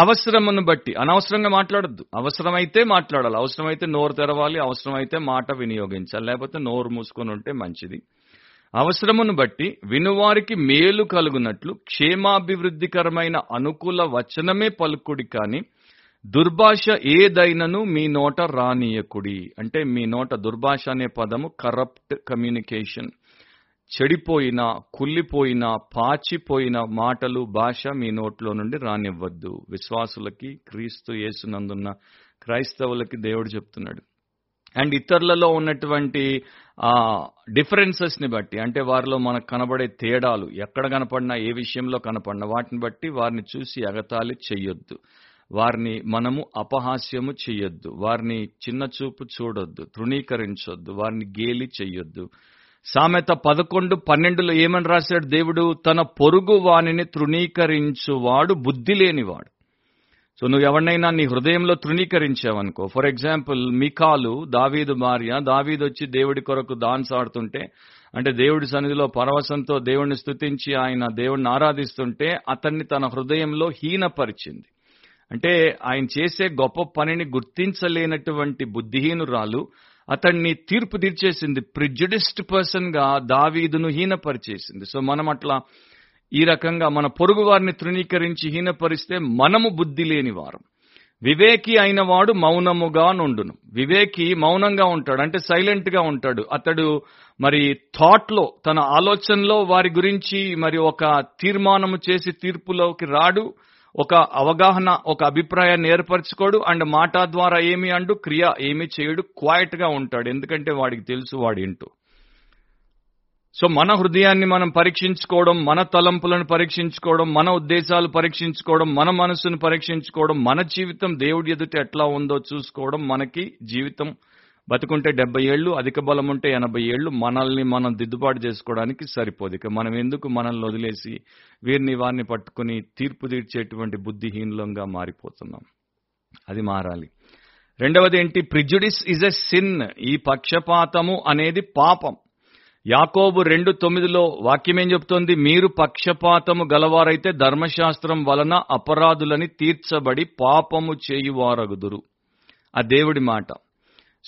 అవసరమును బట్టి, అనవసరంగా మాట్లాడద్దు, అవసరమైతే మాట్లాడాలి, అవసరమైతే నోరు తెరవాలి, అవసరమైతే మాట వినియోగించాలి, లేకపోతే నోరు మూసుకొని ఉంటే మంచిది. అవసరమును బట్టి వినువారికి మేలు కలుగునట్లు క్షేమాభివృద్ధికరమైన అనుకూల వచనమే పలుకుడి, కానీ దుర్భాష ఏదైనను మీ నోట రానీయకుడి. అంటే మీ నోట దుర్భాష అనే పదము కరప్ట్ కమ్యూనికేషన్, చెడిపోయిన కుళ్ళిపోయిన పాచిపోయిన మాటలు భాష మీ నోట్లో నుండి రానివ్వద్దు. విశ్వాసులకి క్రీస్తు యేసునందున్న క్రైస్తవులకి దేవుడు చెప్తున్నాడు. అండ్ ఇతరులలో ఉన్నటువంటి డిఫరెన్సెస్ ని బట్టి, అంటే వారిలో మనకు కనబడే తేడాలు ఎక్కడ కనపడినా ఏ విషయంలో కనపడినా వాటిని బట్టి వారిని చూసి ఎగతాళి చెయ్యొద్దు, వారిని మనము అపహాస్యము చేయొద్దు, వారిని చిన్న చూపు చూడొద్దు, తృణీకరించొద్దు, వారిని గేలి చెయ్యొద్దు. సామెత పదకొండు పన్నెండులో ఏమని రాశాడు దేవుడు? తన పొరుగు వాణిని తృణీకరించువాడు బుద్ధి లేనివాడు. సో నువ్వు ఎవరినైనా నీ హృదయంలో తృణీకరించావనుకో, ఫర్ ఎగ్జాంపుల్ మికాలు దావీదు భార్య, దావీదు వచ్చి దేవుడి కొరకు డాన్స్ ఆడుతుంటే, అంటే దేవుడి సన్నిధిలో పరవశంతో దేవుడిని స్తుతించి ఆయన దేవుడిని ఆరాధిస్తుంటే అతన్ని తన హృదయంలో హీనపరిచింది. అంటే ఆయన చేసే గొప్ప పనిని గుర్తించలేనటువంటి బుద్ధిహీనురాలు అతన్ని తీర్పు తీర్చేసింది, ప్రిజుడిస్డ్ పర్సన్ గా దావీదును హీనపరిచేసింది. సో మనం అట్లా ఈ రకంగా మన పొరుగు వారిని తృణీకరించి హీనపరిస్తే మనము బుద్ధి లేని వారం. వివేకి అయిన వాడు మౌనముగా నుండును. వివేకి మౌనంగా ఉంటాడు, అంటే సైలెంట్ గా ఉంటాడు. అతడు మరి థాట్లో తన ఆలోచనలో వారి గురించి మరి ఒక తీర్మానము చేసి తీర్పులోకి రాడు, ఒక అవగాహన ఒక అభిప్రాయాన్ని ఏర్పరచుకోడు, అండ్ మాట ద్వారా ఏమి అండు క్రియ ఏమి చేయడు, క్వైట్ గా ఉంటాడు, ఎందుకంటే వాడికి తెలుసు వాడింటూ. సో మన హృదయాన్ని మనం పరీక్షించుకోవడం, మన తలంపులను పరీక్షించుకోవడం, మన ఉద్దేశాలు పరీక్షించుకోవడం, మన మనసును పరీక్షించుకోవడం, మన జీవితం దేవుడి ఎదుట ఎట్లా ఉందో చూసుకోవడం మనకి జీవితం బతుకుంటే డెబ్బై ఏళ్ళు, అధిక బలం ఉంటే ఎనభై ఏళ్ళు, మనల్ని మనం దిద్దుబాటు చేసుకోవడానికి సరిపోదు. ఇక మనం ఎందుకు మనల్ని వదిలేసి వీరిని వారిని పట్టుకుని తీర్పు తీర్చేటువంటి బుద్ధిహీనంగా మారిపోతున్నాం? అది మారాలి. రెండవది ఏంటి? Prejudice is a sin. ఈ పక్షపాతము అనేది పాపం. యాకోబు రెండు తొమ్మిదిలో వాక్యం ఏం చెప్తోంది? మీరు పక్షపాతము గలవారైతే ధర్మశాస్త్రం వలన అపరాధులని తీర్చబడి పాపము చేయువారగుదురు. ఆ దేవుడి మాట.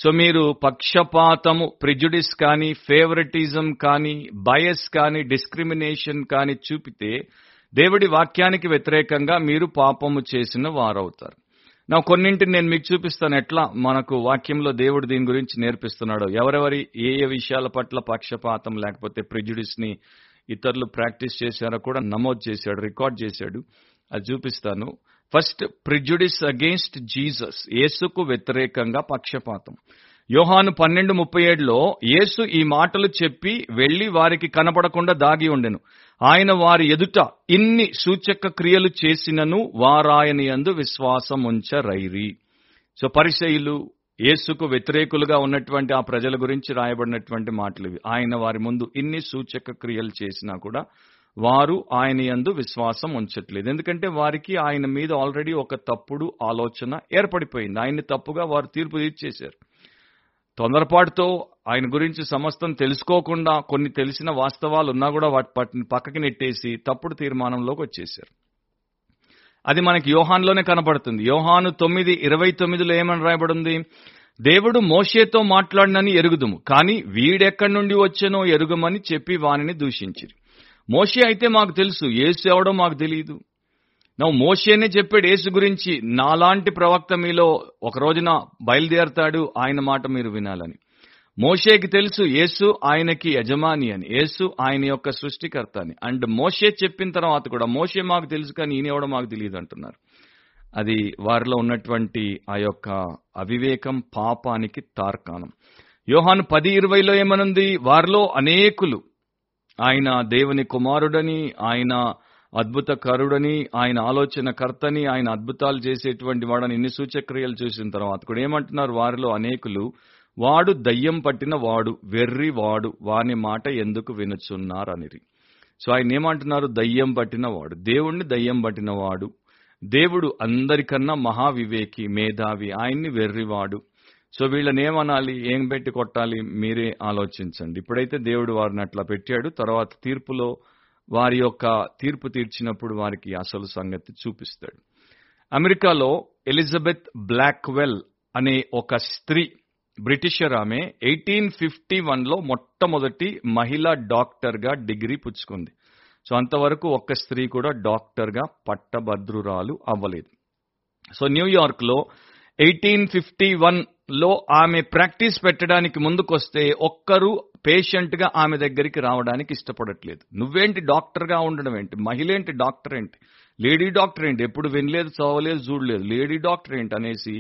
సో మీరు పక్షపాతము, ప్రిజుడిస్ కానీ, ఫేవరెటిజం కానీ, బయస్ కానీ, డిస్క్రిమినేషన్ కానీ చూపితే దేవుడి వాక్యానికి వ్యతిరేకంగా మీరు పాపము చేసిన వారవుతారు. నా కొన్నింటిని నేను మీకు చూపిస్తాను, ఎట్లా మనకు వాక్యంలో దేవుడు దీని గురించి నేర్పిస్తున్నాడు, ఎవరెవరి ఏ ఏ విషయాల పట్ల పక్షపాతం లేకపోతే ప్రిజుడిస్ని ఇతరులు ప్రాక్టీస్ చేశారో కూడా నమోదు చేశాడు, రికార్డ్ చేశాడు, అది చూపిస్తాను. First, prejudice against Jesus. యేసుకు వ్యతిరేకంగా పక్షపాతం. యోహాను పన్నెండు ముప్పై ఏడులో యేసు ఈ మాటలు చెప్పి వెళ్లి వారికి కనబడకుండా దాగి ఉండెను. ఆయన వారి ఎదుట ఇన్ని సూచక క్రియలు చేసినను వారాయని యందు విశ్వాసం ఉంచరైరి. సో పరిసయ్యులు, యేసుకు వ్యతిరేకులుగా ఉన్నటువంటి ఆ ప్రజల గురించి రాయబడినటువంటి మాటలు ఇవి. ఆయన వారి ముందు ఇన్ని సూచక క్రియలు చేసినా కూడా వారు ఆయన యందు విశ్వాసం ఉంచట్లేదు. ఎందుకంటే వారికి ఆయన మీద ఆల్రెడీ ఒక తప్పుడు ఆలోచన ఏర్పడిపోయింది. ఆయన్ని తప్పుగా వారు తీర్పు తీర్చేశారు. తొందరపాటుతో ఆయన గురించి సమస్తం తెలుసుకోకుండా కొన్ని తెలిసిన వాస్తవాలు ఉన్నా కూడా వాటిని పక్కకి నెట్టేసి తప్పుడు తీర్మానంలోకి వచ్చేశారు. అది మనకి యోహాన్లోనే కనబడుతుంది. యోహాను తొమ్మిది ఇరవై తొమ్మిదిలో ఏమని రాయబడింది? దేవుడు మోషేతో మాట్లాడినని ఎరుగుదుము, కానీ వీడెక్కడి నుండి వచ్చానో ఎరుగుమని చెప్పి వానిని దూషించిరి. మోషే అయితే మాకు తెలుసు, యేసు ఎవడో మాకు తెలియదు. నా మోషేనే చెప్పాడు యేసు గురించి, నాలాంటి ప్రవక్త మీలో ఒక రోజున బయలుదేరతాడు, ఆయన మాట మీరు వినాలని. మోషేకి తెలుసు యేసు ఆయనకి యజమాని అని, యేసు ఆయన యొక్క సృష్టికర్త అని. అండ్ మోషే చెప్పిన తర్వాత కూడా మోషే మాకు తెలుసు కానీ ఈయన ఎవడో మాకు తెలియదు అంటున్నారు. అది వారిలో ఉన్నటువంటి ఆ యొక్క అవివేకం పాపానికి తార్కాణం. యోహాను పది ఇరవైలో ఏమనుంది? వారిలో అనేకులు ఆయన దేవుని కుమారుడని, ఆయన అద్భుతకరుడని, ఆయన ఆలోచనకర్తని, ఆయన అద్భుతాలు చేసేటువంటి వాడని ఇన్ని సూచక్రియలు చూసిన తర్వాత కూడా ఏమంటున్నారు? వారిలో అనేకులు వాడు దయ్యం పట్టిన వాడు, వెర్రి వాడు, వాని మాట ఎందుకు వినుచున్నారనిరి. సో ఆయన ఏమంటున్నారు? దయ్యం పట్టిన వాడు, దేవుణ్ణి దయ్యం పట్టిన వాడు, దేవుడు అందరికన్నా మహావివేకి, మేధావి, ఆయన్ని వెర్రివాడు. సో వీళ్ళని ఏమనాలి, ఏం పెట్టి కొట్టాలి, మీరే ఆలోచించండి. ఇప్పుడైతే దేవుడు వారిని అట్లా పెట్టాడు, తర్వాత తీర్పులో వారి యొక్క తీర్పు తీర్చినప్పుడు వారికి అసలు సంగతి చూపిస్తాడు. అమెరికాలో ఎలిజబెత్ బ్లాక్వెల్ అనే ఒక స్త్రీ, బ్రిటిషర్ ఆమె, ఎయిటీన్ ఫిఫ్టీ వన్లో మొట్టమొదటి మహిళా డాక్టర్గా డిగ్రీ పుచ్చుకుంది. సో అంతవరకు ఒక్క స్త్రీ కూడా డాక్టర్గా పట్టభద్రురాలు అవ్వలేదు. సో న్యూయార్క్లో ఎయిటీన్ ఫిఫ్టీ వన్లో ఆమె ప్రాక్టీస్ పెట్టడానికి ముందుకొస్తే ఒక్కరు పేషెంట్గా ఆమె దగ్గరికి రావడానికి ఇష్టపడట్లేదు. నువ్వేంటి డాక్టర్గా ఉండడం ఏంటి, మహిళ ఏంటి, డాక్టర్ ఏంటి, లేడీ డాక్టర్ ఏంటి, ఎప్పుడు వినలేదు, చదవలేదు, చూడలేదు, లేడీ డాక్టర్ ఏంటి అనేసి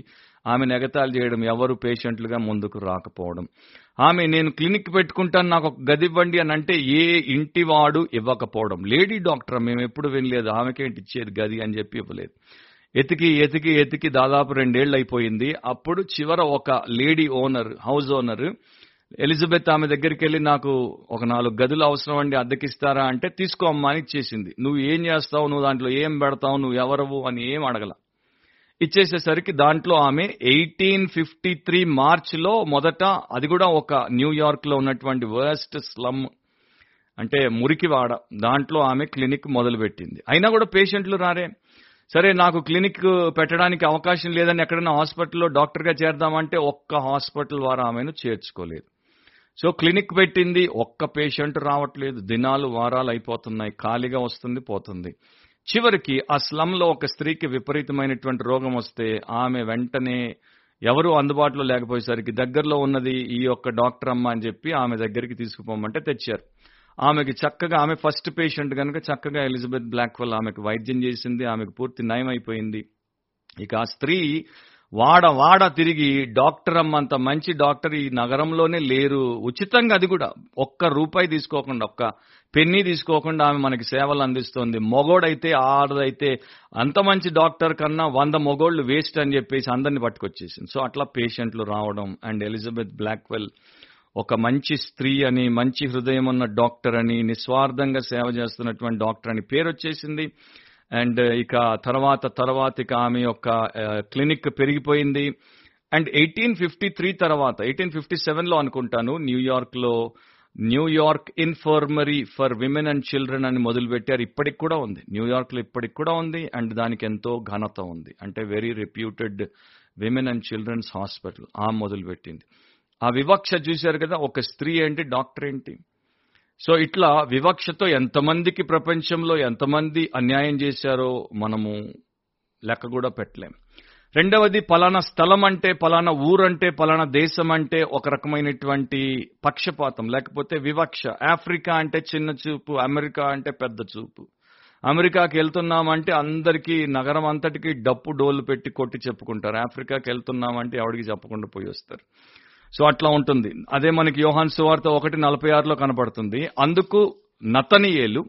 ఆమె నెగతాలు చేయడం, ఎవరు పేషెంట్లుగా ముందుకు రాకపోవడం. ఆమె నేను క్లినిక్ పెట్టుకుంటాను, నాకు ఒక గది ఇవ్వండి అని అంటే ఏ ఇంటి వాడు ఇవ్వకపోవడం. లేడీ డాక్టర్ మేము ఎప్పుడు వినలేదు, ఆమెకేంటి ఇచ్చేది గది అని చెప్పి ఇవ్వలేదు. ఎతికి ఎతికి ఎతికి దాదాపు రెండేళ్ళు అయిపోయింది. అప్పుడు చివర ఒక lady owner, house owner Elizabeth ఆమె దగ్గరికి వెళ్ళి నాకు ఒక నాలుగు గదులు అవసరం అండి, అద్దెకిస్తారా అంటే తీసుకో అమ్మా అని ఇచ్చేసింది. నువ్వు ఏం చేస్తావు, నువ్వు దాంట్లో ఏం పెడతావు, నువ్వు ఎవరవు అని ఏం అడగల. ఇచ్చేసేసరికి దాంట్లో ఆమె ఎయిటీన్ ఫిఫ్టీ త్రీ మార్చ్లో మొదట, అది కూడా ఒక న్యూయార్క్లో ఉన్నటువంటి వర్స్ట్ స్లమ్ అంటే మురికివాడ, దాంట్లో ఆమె క్లినిక్ మొదలుపెట్టింది. అయినా కూడా పేషెంట్లు రారే. సరే నాకు క్లినిక్ పెట్టడానికి అవకాశం లేదని ఎక్కడైనా హాస్పిటల్లో డాక్టర్గా చేరదామంటే ఒక్క హాస్పిటల్ వారు ఆమెను చేర్చుకోలేదు. సో క్లినిక్ పెట్టింది, ఒక్క పేషెంట్ రావట్లేదు, దినాలు వారాలు అయిపోతున్నాయి, ఖాళీగా వస్తుంది పోతుంది. చివరికి ఆ స్లమ్లో ఒక స్త్రీకి విపరీతమైనటువంటి రోగం వస్తే ఆమె వెంటనే ఎవరు అందుబాటులో లేకపోయేసరికి దగ్గరలో ఉన్నది ఈ యొక్క డాక్టర్ అమ్మ అని చెప్పి ఆమె దగ్గరికి తీసుకుపోమంటే తెచ్చారు. ఆమెకి చక్కగా, ఆమె ఫస్ట్ పేషెంట్ కనుక, చక్కగా ఎలిజబెత్ బ్లాక్వెల్ ఆమెకు వైద్యం చేసింది, ఆమెకు పూర్తి నయం అయిపోయింది. ఇక ఆ స్త్రీ వాడ వాడ తిరిగి డాక్టర్ అమ్మంత మంచి డాక్టర్ ఈ నగరంలోనే లేరు. ఉచితంగా, అది కూడా ఒక్క రూపాయి తీసుకోకుండా, ఒక్క పెన్నీ తీసుకోకుండా ఆమె మనకి సేవలు అందిస్తోంది. మొగోడైతే ఆడదైతే అంత మంచి డాక్టర్ కన్నా వంద మొగోళ్ళు వేస్ట్ అని చెప్పేసి అందరిని పట్టుకొచ్చేసింది. సో అట్లా పేషెంట్లు రావడం. అండ్ ఎలిజబెత్ బ్లాక్వెల్ ఒక మంచి స్త్రీ అని, మంచి హృదయం ఉన్న డాక్టర్ అని, నిస్వార్థంగా సేవ చేస్తున్నటువంటి డాక్టర్ అని పేరు వచ్చేసింది. అండ్ ఇక తర్వాత తర్వాత ఇక ఆమె యొక్క క్లినిక్ పెరిగిపోయింది. అండ్ ఎయిటీన్ ఫిఫ్టీ త్రీ తర్వాత ఎయిటీన్ ఫిఫ్టీ సెవెన్లో అనుకుంటాను న్యూయార్క్లో New York infirmary for women and children అని మొదలుపెట్టారు. ఇప్పటికి కూడా ఉంది, న్యూయార్క్లో ఇప్పటికి కూడా ఉంది. అండ్ దానికి ఎంతో ఘనత ఉంది. అంటే very reputed women and children's hospital ఆమె మొదలుపెట్టింది. ఆ వివక్ష చూశారు కదా, ఒక స్త్రీ ఏంటి, డాక్టర్ ఏంటి. సో ఇట్లా వివక్షతో ఎంతమందికి ప్రపంచంలో ఎంతమంది అన్యాయం చేశారో మనము లెక్క కూడా పెట్టలేం. రెండవది, పలానా స్థలం అంటే, పలానా ఊరంటే, పలానా దేశం అంటే ఒక రకమైనటువంటి పక్షపాతం లేకపోతే వివక్ష. ఆఫ్రికా అంటే చిన్న చూపు, అమెరికా అంటే పెద్ద చూపు. అమెరికాకి వెళ్తున్నామంటే అందరికీ నగరం అంతటికి డప్పు డోలు పెట్టి కొట్టి చెప్పుకుంటారు. ఆఫ్రికాకి వెళ్తున్నామంటే ఎవరికి చెప్పకుండా పోయి వస్తారు. సో అట్లా ఉంటుంది. అదే మనకి యోహాన్ సువార్త ఒకటి నలభై ఆరులో కనపడుతుంది. అందుకు నతనియేలు,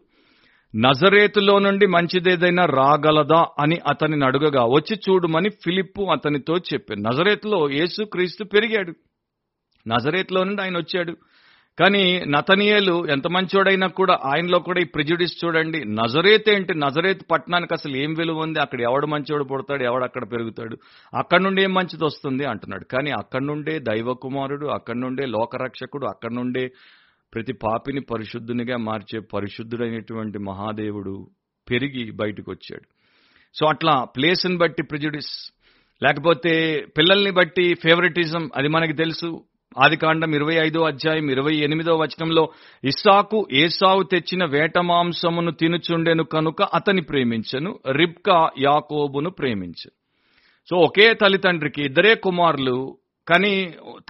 నజరేతులో నుండి మంచిదేదైనా రాగలదా అని అతనిని అడుగగా వచ్చి చూడమని ఫిలిప్పు అతనితో చెప్పాడు. నజరేతులో యేసుక్రీస్తు పెరిగాడు, నజరేతులో నుండి ఆయన వచ్చాడు. కానీ నతనియేలు ఎంత మంచోడైనా కూడా ఆయనలో కూడా ఈ ప్రిజుడిస్ చూడండి. నజరేత్ ఏంటి, నజరేత్ పట్టణానికి అసలు ఏం విలువ ఉంది, అక్కడ ఎవడు మంచోడు పుడతాడు, ఎవడు అక్కడ పెరుగుతాడు, అక్కడ నుండి ఏం మంచిది వస్తుంది అంటున్నాడు. కానీ అక్కడి నుండే దైవకుమారుడు, అక్కడి నుండే లోకరక్షకుడు, అక్కడి నుండే ప్రతి పాపిని పరిశుద్ధునిగా మార్చే పరిశుద్ధుడైనటువంటి మహాదేవుడు పెరిగి బయటకు వచ్చాడు. సో అట్లా ప్లేస్ని బట్టి ప్రిజుడిస్, లేకపోతే పిల్లల్ని బట్టి ఫేవరెటిజం. అది మనకి తెలుసు. ఆదికాండం ఇరవై ఐదో అధ్యాయం ఇరవై ఎనిమిదో వచనంలో ఇస్సాకు ఏసావు తెచ్చిన వేట మాంసమును తినుచుండెను కనుక అతని ప్రేమించెను, రిబ్కా యాకోబును ప్రేమించెను. సో ఒకే తల్లి తండ్రికి ఇద్దరే కుమారులు, కానీ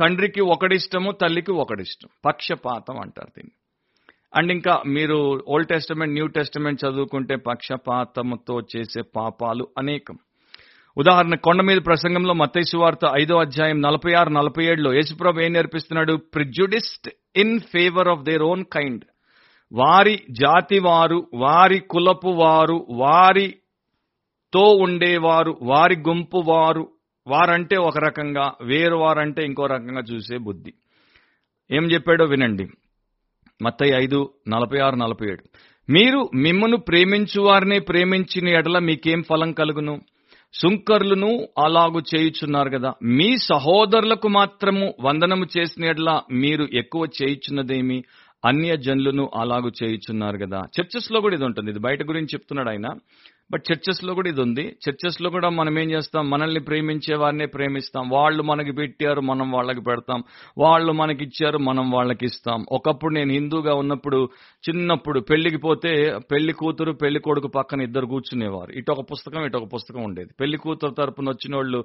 తండ్రికి ఒకడిష్టము, తల్లికి ఒకడిష్టం. పక్షపాతం అంటారు దీన్ని. అండ్ ఇంకా మీరు ఓల్డ్ టెస్టమెంట్, న్యూ టెస్టమెంట్ చదువుకుంటే పక్షపాతంతో చేసే పాపాలు అనేకం. ఉదాహరణ, కొండ మీద ప్రసంగంలో మత్తయి సువార్త ఐదో అధ్యాయం నలభై ఆరు నలభై ఏడులో యేసుప్రభు ఏం నేర్పిస్తున్నాడు? Prejudiced in favour of their own kind. వారి జాతి వారు, వారి కులపు వారు, వారితో ఉండేవారు, వారి గుంపు వారు, వారంటే ఒక రకంగా, వేరు వారంటే ఇంకో రకంగా చూసే బుద్ధి. ఏం చెప్పాడో వినండి, మత్తయి ఐదు నలభై ఆరు నలభై ఏడు మీరు మిమ్మను ప్రేమించు వారిని ప్రేమించిన ఎడల మీకేం ఫలం కలుగును? సుంకర్లను అలాగు చేయుచున్నారు కదా. మీ సహోదరులకు మాత్రము వందనము చేసిన ఎడల మీరు ఎక్కువ చేయుచున్నదేమి? అన్య జనులను అలాగు చేయుచున్నారు కదా. చర్చెస్ లో కూడా ఇది ఉంటుంది. ఇది బయట గురించి చెప్తున్నాడు ఆయన, బట్ చర్చెస్ లో కూడా ఇది ఉంది. చర్చెస్ లో కూడా మనం ఏం చేస్తాం, మనల్ని ప్రేమించే వారినే ప్రేమిస్తాం. వాళ్ళు మనకి పెట్టారు, మనం వాళ్ళకి పెడతాం. వాళ్ళు మనకి ఇచ్చారు, మనం వాళ్ళకి ఇస్తాం. ఒకప్పుడు నేను హిందూగా ఉన్నప్పుడు చిన్నప్పుడు పెళ్లికి పోతే పెళ్లి కూతురు పెళ్లి కొడుకు పక్కన ఇద్దరు కూర్చునేవారు. ఇటొక పుస్తకం ఇటొక పుస్తకం ఉండేది. పెళ్లి కూతురు తరపున వచ్చిన వాళ్ళు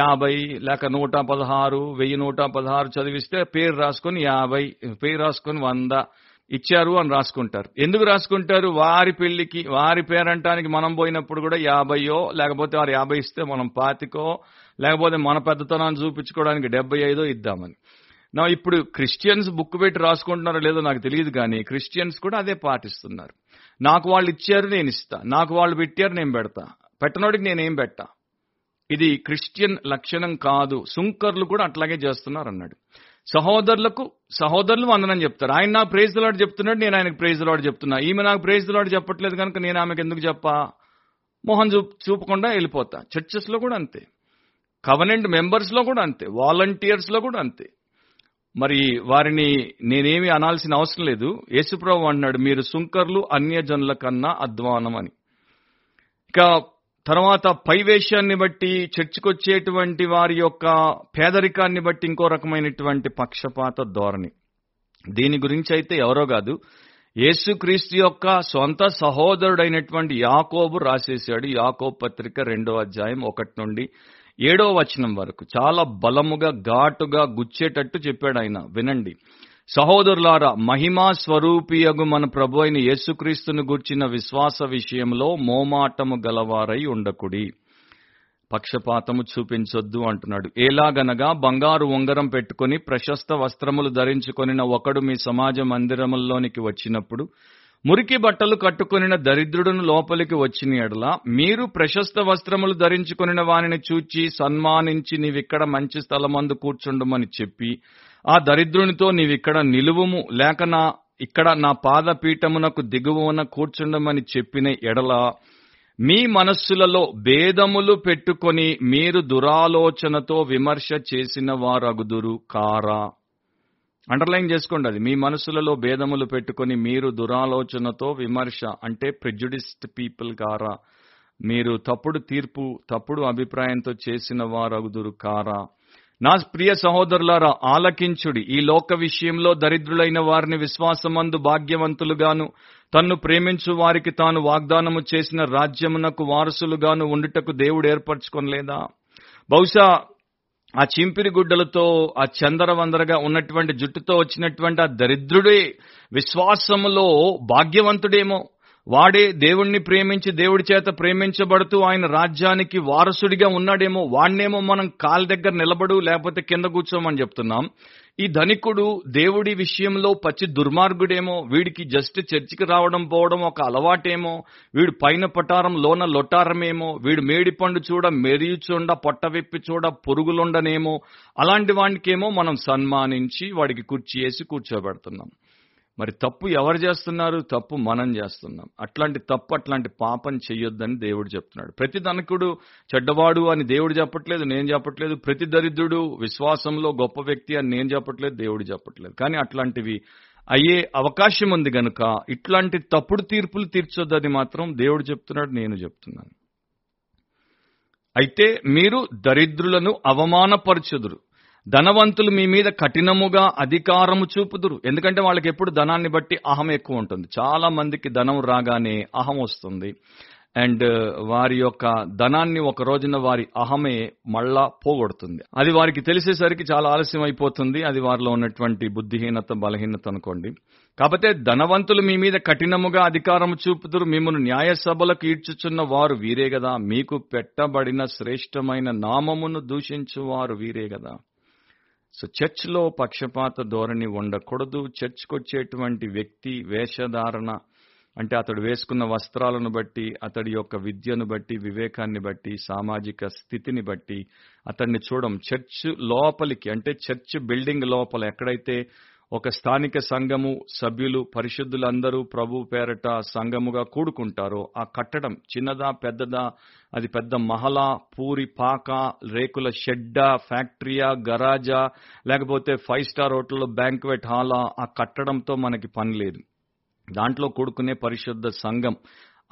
యాభై లేక నూట పదహారు వెయ్యి నూట పదహారు చదివిస్తే పేరు రాసుకొని యాభై, పేరు రాసుకొని వంద ఇచ్చారు అని రాసుకుంటారు. ఎందుకు రాసుకుంటారు? వారి పెళ్లికి, వారి పేరంటానికి మనం పోయినప్పుడు కూడా యాభైయో, లేకపోతే వారు యాభై ఇస్తే మనం పాతికో, లేకపోతే మన పెద్దతనాన్ని చూపించుకోవడానికి డెబ్బై ఐదో ఇద్దామని. నా ఇప్పుడు క్రిస్టియన్స్ బుక్ పెట్టి రాసుకుంటున్నారో లేదో నాకు తెలియదు, కానీ క్రిస్టియన్స్ కూడా అదే పాటిస్తున్నారు. నాకు వాళ్ళు ఇచ్చారు, నేను ఇస్తా. నాకు వాళ్ళు పెట్టారు, నేను పెడతా. పెట్టనోడికి నేనేం పెట్టా. ఇది క్రిస్టియన్ లక్షణం కాదు. సుంకర్లు కూడా అట్లాగే చేస్తున్నారు అన్నాడు. సహోదరులకు సహోదరులు వందనం చెప్తారు. ఆయన నాకు ప్రైజ్ లాడ్ చెప్తున్నాడు, నేను ఆయనకు ప్రైజ్ లాడ్ చెప్తున్నా. ఈమె నాకు ప్రైజ్ లాడ్ చెప్పట్లేదు కనుక నేను ఆమెకు ఎందుకు చెప్పా, మోహన్ చూపు చూపకుండా వెళ్ళిపోతా. చర్చెస్ లో కూడా అంతే, కవనెంట్ మెంబర్స్ లో కూడా అంతే, వాలంటీర్స్ లో కూడా అంతే. మరి వారిని నేనేమి అనాల్సిన అవసరం లేదు. యేసుప్రభు అంటున్నాడు, మీరు సుంకర్లు అన్యజనుల కన్నా అధ్వానం అని. ఇక తర్వాత పైవేశాన్ని బట్టి, చర్చకొచ్చేటువంటి వారి యొక్క పేదరికాన్ని బట్టి ఇంకో రకమైనటువంటి పక్షపాత ధోరణి. దీని గురించి అయితే ఎవరో కాదు, యేసుక్రీస్తు యొక్క సొంత సహోదరుడైనటువంటి యాకోబు రాసేశాడు. యాకోబు పత్రిక రెండో అధ్యాయం ఒకటి నుండి ఏడో వచనం వరకు చాలా బలముగా ఘాటుగా గుచ్చేటట్టు చెప్పాడు ఆయన. వినండి, సహోదరులారా, మహిమా స్వరూపియగు మన ప్రభు అయిన యేసుక్రీస్తును గుర్చిన విశ్వాస విషయంలో మోమాటము గలవారై ఉండకుడి. పక్షపాతము చూపించొద్దు అంటున్నాడు. ఎలాగనగా బంగారు ఉంగరం పెట్టుకుని ప్రశస్త వస్త్రములు ధరించుకొనిన ఒకడు మీ సమాజ మందిరముల్లోనికి వచ్చినప్పుడు మురికి బట్టలు కట్టుకొనిన దరిద్రుడును లోపలికి వచ్చిన ఎడల మీరు ప్రశస్త వస్త్రములు ధరించుకొనిన వానిని చూచి సన్మానించి నీవిక్కడ మంచి స్థలమందు కూర్చుండమని చెప్పి ఆ దరిద్రునితో నీవిక్కడ నిలువుము లేక నా ఇక్కడ నా పాదపీఠమునకు దిగువన కూర్చుండమని చెప్పిన ఎడల మీ మనస్సులలో భేదములు పెట్టుకొని మీరు దురాలోచనతో విమర్శ చేసిన వారగుదురు కారా. అండర్లైన్ చేసుకోండి అది, మీ మనసులలో భేదములు పెట్టుకొని మీరు దురాలోచనతో విమర్శ అంటే ప్రిజుడిస్డ్ పీపుల్ కారా, మీరు తప్పుడు తీర్పు తప్పుడు అభిప్రాయంతో చేసిన వారగుదురు కారా. నా ప్రియ సహోదరులారా, ఆలకించుడి. ఈ లోక విషయంలో దరిద్రులైన వారిని విశ్వాసమందు భాగ్యవంతులుగాను తన్ను ప్రేమించు వారికి తాను వాగ్దానము చేసిన రాజ్యమునకు వారసులుగాను ఉండుటకు దేవుడు ఏర్పరచుకొనలేదా? బహుశా ఆ చింపిరి గుడ్డలతో ఆ చందరవందరగా ఉన్నటువంటి జుట్టుతో వచ్చినటువంటి ఆ దరిద్రుడే విశ్వాసములో భాగ్యవంతుడేమో, వాడే దేవుణ్ణి ప్రేమించి దేవుడి చేత ప్రేమించబడుతూ ఆయన రాజ్యానికి వారసుడిగా ఉన్నాడేమో, వాడినేమో మనం కాళ్ళ దగ్గర నిలబడు లేకపోతే కింద కూర్చోమని చెప్తున్నాం. ఈ ధనికుడు దేవుడి విషయంలో పచ్చి దుర్మార్గుడేమో, వీడికి జస్ట్ చర్చికి రావడం పోవడం ఒక అలవాటేమో, వీడు పైన పటారం లోన లొటారమేమో, వీడు మేడి పండు చూడ మెరియుచుండ పొట్ట విప్పి చూడ పురుగులుండనేమో, అలాంటి వాడికేమో మనం సన్మానించి వాడికి కుర్చీ వేసి కూర్చోబెడుతున్నాం. మరి తప్పు ఎవరు చేస్తున్నారు? తప్పు మనం చేస్తున్నాం. అట్లాంటి తప్పు అట్లాంటి పాపం చేయొద్దని దేవుడు చెప్తున్నాడు. ప్రతి ధనికుడు చెడ్డవాడు అని దేవుడు చెప్పట్లేదు, నేను చెప్పట్లేదు. ప్రతి దరిద్రుడు విశ్వాసంలో గొప్ప వ్యక్తి అని నేను చెప్పట్లేదు, దేవుడు చెప్పట్లేదు. కానీ అట్లాంటివి అయ్యే అవకాశం ఉంది గనుక ఇట్లాంటి తప్పుడు తీర్పులు తీర్చొద్దని మాత్రం దేవుడు చెప్తున్నాడు, నేను చెప్తున్నాను. అయితే మీరు దరిద్రులను అవమానపరచుదురు, ధనవంతులు మీ మీద కఠినముగా అధికారము చూపుదురు. ఎందుకంటే వాళ్ళకి ఎప్పుడు ధనాన్ని బట్టి అహం ఎక్కువ ఉంటుంది. చాలా మందికి ధనం రాగానే అహం వస్తుంది అండ్ వారి యొక్క ధనాన్ని ఒక రోజున వారి అహమే మళ్ళా పోగొడుతుంది. అది వారికి తెలిసేసరికి చాలా ఆలస్యం అయిపోతుంది. అది వారిలో ఉన్నటువంటి బుద్ధిహీనత బలహీనత అనుకోండి. కాకపోతే ధనవంతులు మీ మీద కఠినముగా అధికారము చూపుదురు, మిమ్మల్ని న్యాయసభలకు ఈడ్చుచున్న వారు వీరే కదా, మీకు పెట్టబడిన శ్రేష్టమైన నామమును దూషించు వారు వీరే కదా. సో చర్చ్లో పక్షపాత ధోరణి ఉండకూడదు. చర్చ్కి వచ్చేటువంటి వ్యక్తి వేషధారణ అంటే అతడు వేసుకున్న వస్త్రాలను బట్టి, అతడి యొక్క విద్యను బట్టి, వివేకాన్ని బట్టి, సామాజిక స్థితిని బట్టి అతన్ని చూడం. చర్చ్ లోపలికి అంటే చర్చ్ బిల్డింగ్ లోపల ఎక్కడైతే ఒక స్థానిక సంఘము సభ్యులు పరిశుద్ధులందరూ ప్రభు పేరట సంఘముగా కూడుకుంటారో ఆ కట్టడం చిన్నదా పెద్దదా, అది పెద్ద మహల పూరి పాక రేకుల షెడ్డా ఫ్యాక్టరీయా గరాజా లేకపోతే ఫైవ్ స్టార్ హోటల్లో బ్యాంక్వెట్ హాలా, ఆ కట్టడంతో మనకి పని లేదు. దాంట్లో కూడుకునే పరిశుద్ధ సంఘం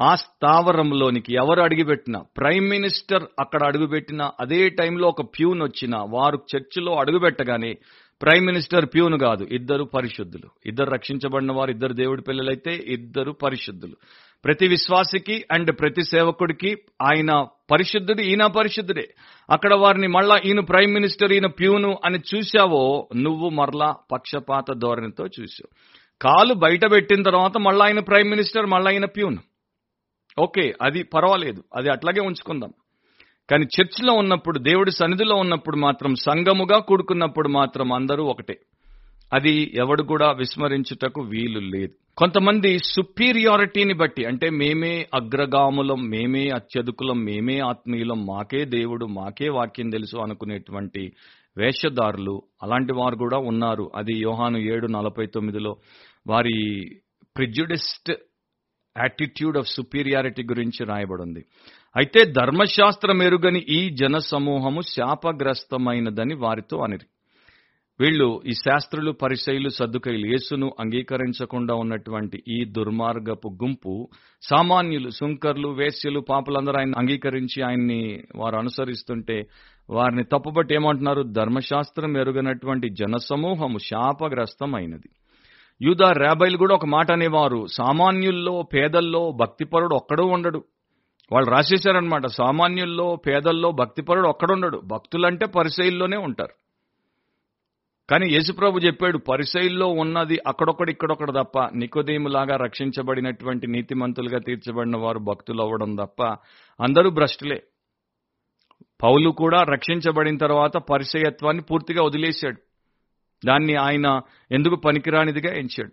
ఆ స్థావరంలోనికి ఎవరు అడుగుపెట్టినా, ప్రైమ్ మినిస్టర్ అక్కడ అడుగుపెట్టినా, అదే టైంలో ఒక ప్యూన్ వచ్చినా, వారు చర్చిలో అడుగుపెట్టగానే ప్రైమ్ మినిస్టర్ ప్యూను కాదు, ఇద్దరు పరిశుద్ధులు. ఇద్దరు రక్షించబడిన వారు, ఇద్దరు దేవుడి పిల్లలైతే ఇద్దరు పరిశుద్ధులు. ప్రతి విశ్వాసికి అండ్ ప్రతి సేవకుడికి ఆయన పరిశుద్ధుడు, ఈయన పరిశుద్ధుడే. అక్కడ వారిని మళ్ళా ఈయన ప్రైమ్ మినిస్టర్ ఈయన ప్యూను అని చూశావో నువ్వు మరలా పక్షపాత ధోరణితో చూసావు. కాలు బయట పెట్టిన తర్వాత మళ్ళా ఆయన ప్రైమ్ మినిస్టర్ మళ్ళా ఆయన ప్యూన్, ఓకే అది పర్వాలేదు, అది అట్లాగే ఉంచుకుందాం. కానీ చర్చిలో ఉన్నప్పుడు దేవుడి సన్నిధిలో ఉన్నప్పుడు మాత్రం సంఘముగా కూడుకున్నప్పుడు మాత్రం అందరూ ఒకటే, అది ఎవడు కూడా విస్మరించుటకు వీలు లేదు. కొంతమంది సుపీరియారిటీని బట్టి అంటే మేమే అగ్రగాములం, మేమే అత్యధికులం, మేమే ఆత్మీయులం, మాకే దేవుడు మాకే వాక్యం తెలుసు అనుకునేటువంటి వేషధారులు అలాంటి వారు కూడా ఉన్నారు. అది యోహాను ఏడు నలభై తొమ్మిదిలో వారి ప్రిజుడిస్డ్ యాటిట్యూడ్ ఆఫ్ సుపీరియారిటీ గురించి రాయబడింది. అయితే ధర్మశాస్త్రం ఎరుగని ఈ జన సమూహము శాపగ్రస్తమైనదని వారితో అనిరి. వీళ్ళు ఈ శాస్త్రులు పరిసయ్యులు సద్దుకయ్యులు యేసును అంగీకరించకుండా ఉన్నటువంటి ఈ దుర్మార్గపు గుంపు సామాన్యులు సుంకర్లు వేశ్యలు పాపులందరూ ఆయన అంగీకరించి ఆయన్ని వారు అనుసరిస్తుంటే వారిని తప్పుబట్టి ఏమంటున్నారు? ధర్మశాస్త్రం ఎరుగనటువంటి జన సమూహము శాపగ్రస్తమైనది. యూదా రాబైలు కూడా ఒక మాట అనేవారు, సామాన్యుల్లో పేదల్లో భక్తిపరుడు ఒక్కడూ ఉండడు. వాళ్ళు రాసేశారనమాట, సామాన్యుల్లో పేదల్లో భక్తిపరుడు ఒక్కడుండడు, భక్తులంటే పరిసయ్యుల్లోనే ఉంటారు. కానీ యేసుప్రభు చెప్పాడు, పరిసయ్యుల్లో ఉన్నది అక్కడొక్కడు ఇక్కడొక్కడు తప్ప, నికోదేములాగా రక్షించబడినటువంటి నీతిమంతులుగా తీర్చబడిన వారు భక్తులు అవ్వడం తప్ప అందరూ భ్రష్టులే. పౌలు కూడా రక్షించబడిన తర్వాత పరిసయ్యత్వాన్ని పూర్తిగా వదిలేశాడు. దాన్ని ఆయన ఎందుకు పనికిరానిదిగా ఎంచాడు.